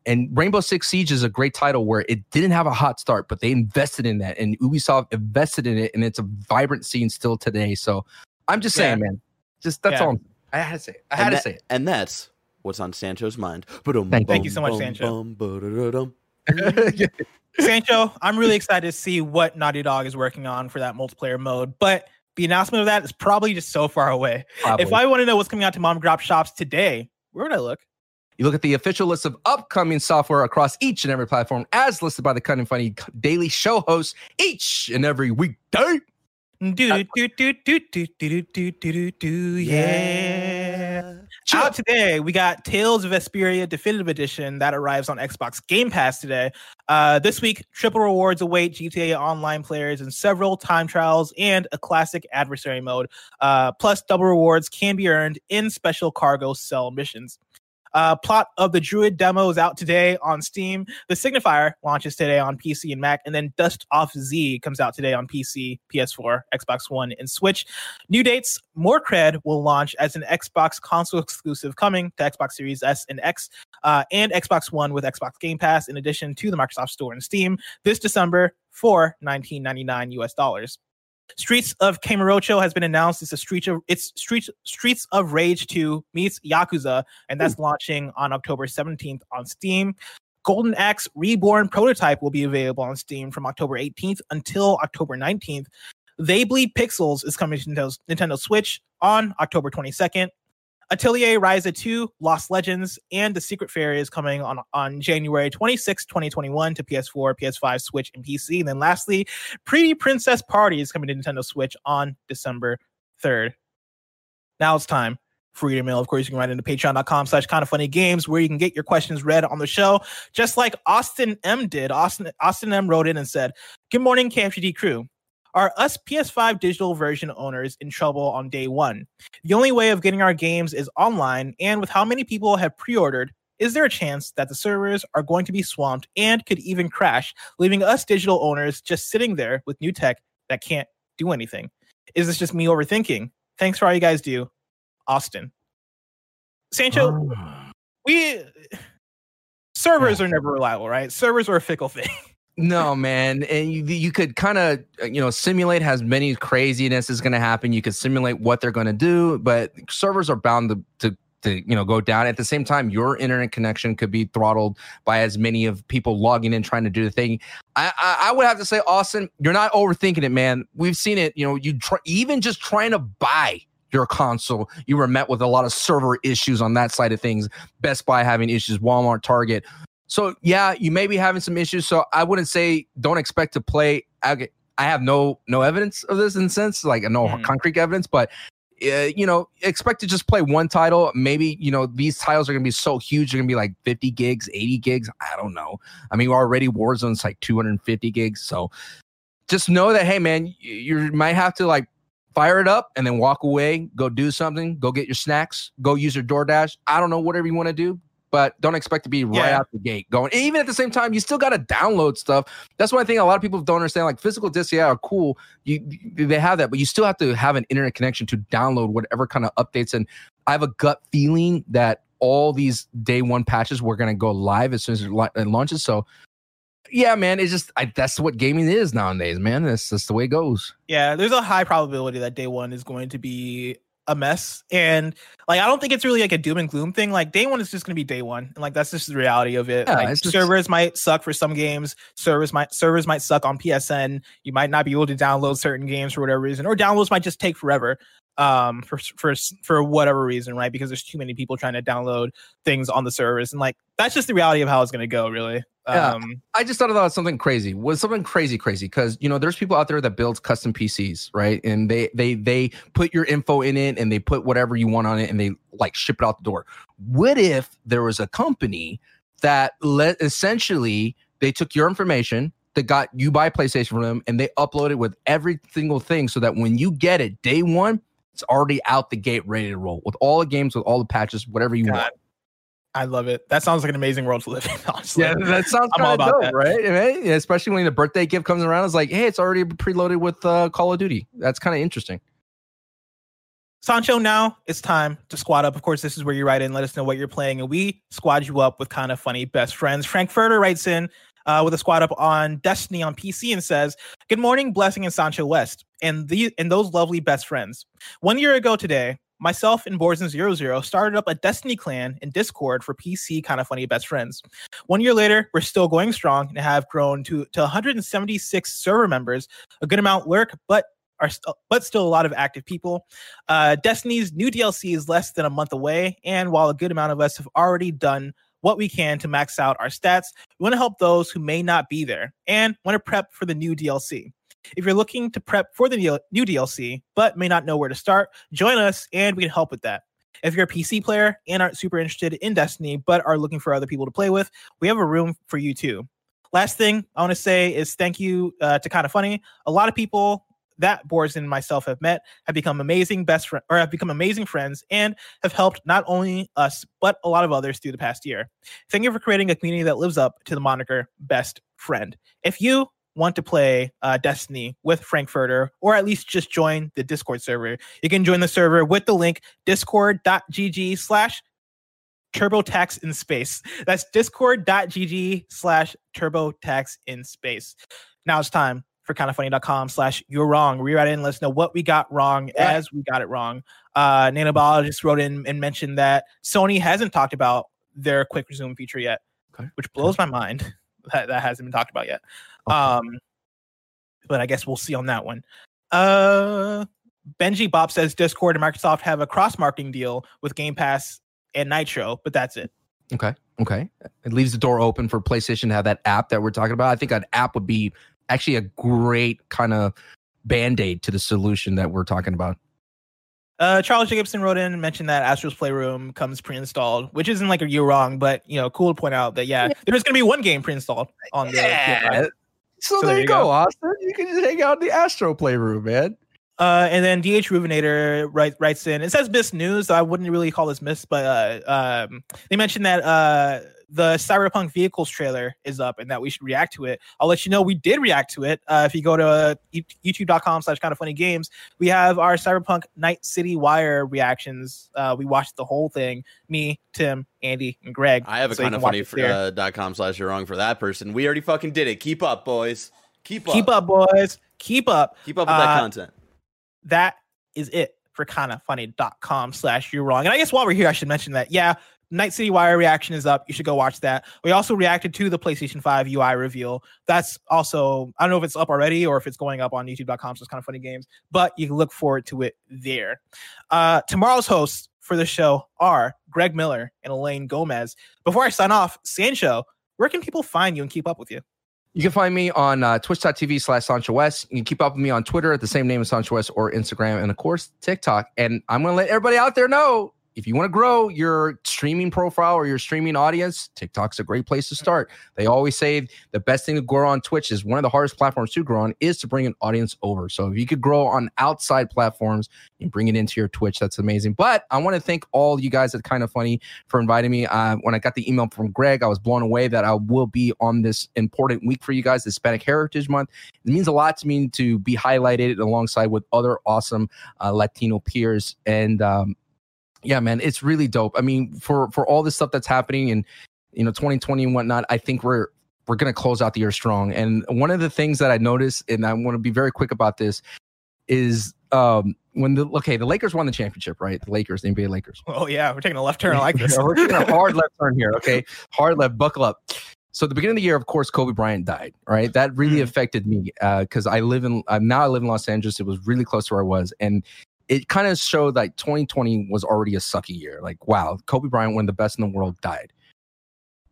and Rainbow Six Siege is a great title where it didn't have a hot start, but they invested in that, and Ubisoft invested in it, and it's a vibrant scene still today. So I'm just saying, man, just that's all. I had to say it. And that's what's on Sancho's mind. Thank you so much, Sancho. Sancho, I'm really excited to see what Naughty Dog is working on for that multiplayer mode, but the announcement of that is probably just so far away. Probably. If I want to know what's coming out to mom and pop shops today, where would I look? You look at the official list of upcoming software across each and every platform as listed by the Kind of Funny Daily Show hosts each and every weekday. Yeah. Out today, we got Tales of Vesperia Definitive Edition that arrives on Xbox Game Pass today. This week, triple rewards await GTA Online players in several time trials and a classic adversary mode. Plus, double rewards can be earned in special cargo cell missions. Plot of the Druid demo is out today on Steam. The Signifier launches today on PC and Mac, and then Dust Off Z comes out today on PC, PS4, Xbox One, and Switch. New dates, More Cred will launch as an Xbox console exclusive coming to Xbox Series S and X and Xbox One with Xbox Game Pass, in addition to the Microsoft Store and Steam this December for $19.99 US dollars. Streets of Kamurocho has been announced. It's a Streets of Rage 2 meets Yakuza, and that's launching on October 17th on Steam. Golden Axe Reborn Prototype will be available on Steam from October 18th until October 19th. They Bleed Pixels is coming to Nintendo Switch on October 22nd. Atelier Ryza 2, Lost Legends, and The Secret Fairy is coming on January 26, 2021 to PS4, PS5, Switch, and PC. And then lastly, Pretty Princess Party is coming to Nintendo Switch on December 3rd. Now it's time for Reader Mail. Of course, you can write into patreon.com/kindoffunnygames where you can get your questions read on the show, just like Austin M did. Austin M wrote in and said, "Good morning, KFGD crew. Are us PS5 digital version owners in trouble on day one? The only way of getting our games is online, and with how many people have pre-ordered, is there a chance that the servers are going to be swamped and could even crash, leaving us digital owners just sitting there with new tech that can't do anything? Is this just me overthinking? Thanks for all you guys do. Austin." Sancho, servers are never reliable, right? Servers are a fickle thing. No, man. And you could kind of, simulate as many craziness is going to happen. You could simulate what they're going to do, but servers are bound to go down. At the same time, your internet connection could be throttled by as many of people logging in trying to do the thing. I would have to say, Austin, you're not overthinking it, man. We've seen it. Even just trying to buy your console, you were met with a lot of server issues on that side of things. Best Buy having issues, Walmart, Target. So, yeah, you may be having some issues. So I wouldn't say don't expect to play. I have no evidence of this in a sense, like no concrete evidence. But, expect to just play one title. Maybe, these titles are going to be so huge. They're going to be like 50 gigs, 80 gigs. I don't know. I mean, already Warzone's like 250 gigs. So just know that, hey, man, you might have to like fire it up and then walk away. Go do something. Go get your snacks. Go use your DoorDash. I don't know, whatever you want to do. But don't expect to be right out the gate going. And even at the same time, you still got to download stuff. That's one thing a lot of people don't understand. Like physical discs, are cool. They have that, but you still have to have an internet connection to download whatever kind of updates. And I have a gut feeling that all these day one patches were going to go live as soon as it launches. So, yeah, man, it's just that's what gaming is nowadays, man. That's just the way it goes. Yeah, there's a high probability that day one is going to be a mess, and I don't think it's really like a doom and gloom thing. Like day one is just gonna be day one, and that's just the reality of it. Servers might suck for some games. Servers might suck on PSN. You might not be able to download certain games for whatever reason, or downloads might just take forever for whatever reason, right? Because there's too many people trying to download things on the servers, and that's just the reality of how it's gonna go, really. I just thought about something crazy. Was something crazy because there's people out there that builds custom PCs, right? And they put your info in it and they put whatever you want on it and they ship it out the door. What if there was a company that essentially they took your information, that got you buy PlayStation from them, and they uploaded with every single thing so that when you get it day one, it's already out the gate ready to roll with all the games, with all the patches, whatever you want. I love it. That sounds like an amazing world to live in, honestly. Yeah, that sounds kind of dope, right? Yeah, especially when the birthday gift comes around. It's like, hey, it's already preloaded with Call of Duty. That's kind of interesting. Sancho, now it's time to squad up. Of course, this is where you write in. Let us know what you're playing, and we squad you up with Kind of Funny best friends. Frank Furter writes in with a squad up on Destiny on PC and says, "Good morning, Blessing and Sancho West, and those lovely best friends. 1 year ago today, myself and Borzen00 started up a Destiny clan in Discord for PC Kind of Funny Best Friends. 1 year later, we're still going strong and have grown to 176 server members, a good amount lurk, but still a lot of active people. Destiny's new DLC is less than a month away, and while a good amount of us have already done what we can to max out our stats, we want to help those who may not be there and want to prep for the new DLC. If you're looking to prep for the new DLC but may not know where to start, join us and we can help with that. If you're a PC player and aren't super interested in Destiny but are looking for other people to play with, we have a room for you too. Last thing I want to say is thank you to Kind of Funny. A lot of people that Borzen and myself have met have become amazing amazing friends and have helped not only us but a lot of others through the past year. Thank you for creating a community that lives up to the moniker Best Friend. If you want to play Destiny with Frankfurter, or at least just join the Discord server, you can join the server with the link discord.gg/TurboTaxInSpace. That's discord.gg/TurboTaxInSpace. Now it's time for kindoffunny.com/you'rewrong. Rewrite it and let us know what we got wrong as we got it wrong. Nanobiologist wrote in and mentioned that Sony hasn't talked about their Quick Resume feature yet, which blows my mind. That hasn't been talked about yet. But I guess we'll see on that one. Benji Bob says Discord and Microsoft have a cross-marketing deal with Game Pass and Nitro, but that's it. Okay. It leaves the door open for PlayStation to have that app that we're talking about. I think an app would be actually a great kind of Band-Aid to the solution that we're talking about. Charles Jacobson wrote in and mentioned that Astro's Playroom comes pre-installed, which isn't like a year wrong, but cool to point out that there's gonna be one game pre-installed on the so there you go, Austin. You can just hang out in the Astro Playroom, man. And then DH Ruvenator writes in. It says miss news. So I wouldn't really call this miss, but they mentioned that the Cyberpunk Vehicles trailer is up and that we should react to it. I'll let you know we did react to it. If you go to youtube.com/kindoffunnygames, we have our Cyberpunk Night City Wire reactions. We watched the whole thing. Me, Tim, Andy, and Greg. I have a Kind of Funny .com/you'rewrong for that person. We already fucking did it. Keep up, boys. Keep up. Keep up with that content. That is it for kindoffunny.com/you'rewrong. And I guess while we're here, I should mention that, Night City Wire reaction is up. You should go watch that. We also reacted to the PlayStation 5 UI reveal. That's also, I don't know if it's up already or if it's going up on youtube.com. So it's Kind of Funny Games, but you can look forward to it there. Tomorrow's hosts for the show are Greg Miller and Elaine Gomez. Before I sign off, Sancho, where can people find you and keep up with you? You can find me on twitch.tv/SanchoWest. You can keep up with me on Twitter at the same name as Sancho West, or Instagram, and of course, TikTok. And I'm going to let everybody out there know, if you want to grow your streaming profile or your streaming audience, TikTok's a great place to start. They always say the best thing to grow on Twitch is one of the hardest platforms to grow on is to bring an audience over. So if you could grow on outside platforms and bring it into your Twitch, that's amazing. But I want to thank all you guys at Kind of Funny for inviting me. When I got the email from Greg, I was blown away that I will be on this important week for you guys, Hispanic Heritage Month. It means a lot to me to be highlighted alongside with other awesome Latino peers. And, yeah, man, it's really dope. I mean, for all this stuff that's happening and, 2020 and whatnot, I think we're going to close out the year strong. And one of the things that I noticed, and I want to be very quick about this, is when the Lakers won the championship, right? The Lakers, the NBA Lakers. Oh, yeah, we're taking a left turn. I like this. We're taking a hard left turn here, okay? Hard left, buckle up. So at the beginning of the year, of course, Kobe Bryant died, right? That really affected me because I live in Los Angeles. It was really close to where I was. And it kind of showed like 2020 was already a sucky year. Like, wow, Kobe Bryant, one of the best in the world, died.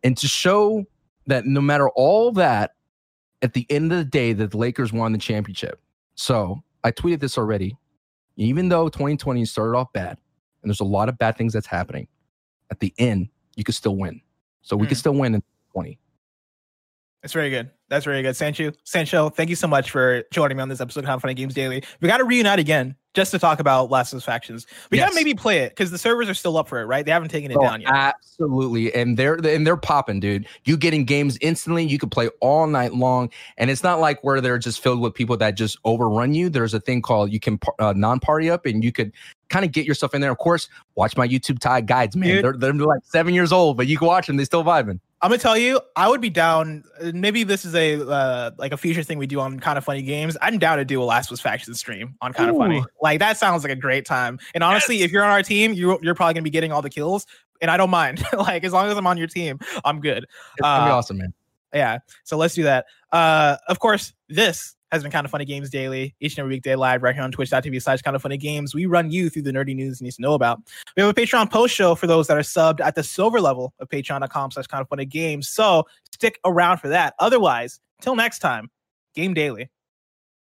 And to show that no matter all that, at the end of the day, that the Lakers won the championship. So I tweeted this already. Even though 2020 started off bad, and there's a lot of bad things that's happening, at the end, you could still win. So we could still win in 2020. That's very good. That's very good. Sancho, thank you so much for joining me on this episode of Kind of Funny Games Daily. We got to reunite again just to talk about Last of Us Factions. We got to maybe play it because the servers are still up for it, right? They haven't taken it down yet. Absolutely. And they're popping, dude. You getting games instantly. You can play all night long. And it's not like where they're just filled with people that just overrun you. There's a thing called you can non-party up, and you could kind of get yourself in there. Of course, watch my YouTube guides, man. They're like 7 years old, but you can watch them. They're still vibing. I'm gonna tell you, I would be down. Maybe this is a like a future thing we do on Kind of Funny Games. I'm down to do a Last of Us Faction stream on Kind of Funny. Like that sounds like a great time. And honestly, if you're on our team, you're probably gonna be getting all the kills, and I don't mind. Like as long as I'm on your team, I'm good. It's gonna be awesome, man. Yeah. So let's do that. Of course, this has been Kind of Funny Games Daily, each and every weekday live right here on twitch.tv/kindoffunnygames. We run you through the nerdy news you need to know about. We have a Patreon post show for those that are subbed at the silver level of patreon.com/kindoffunnygames. So stick around for that. Otherwise, till next time, Game Daily.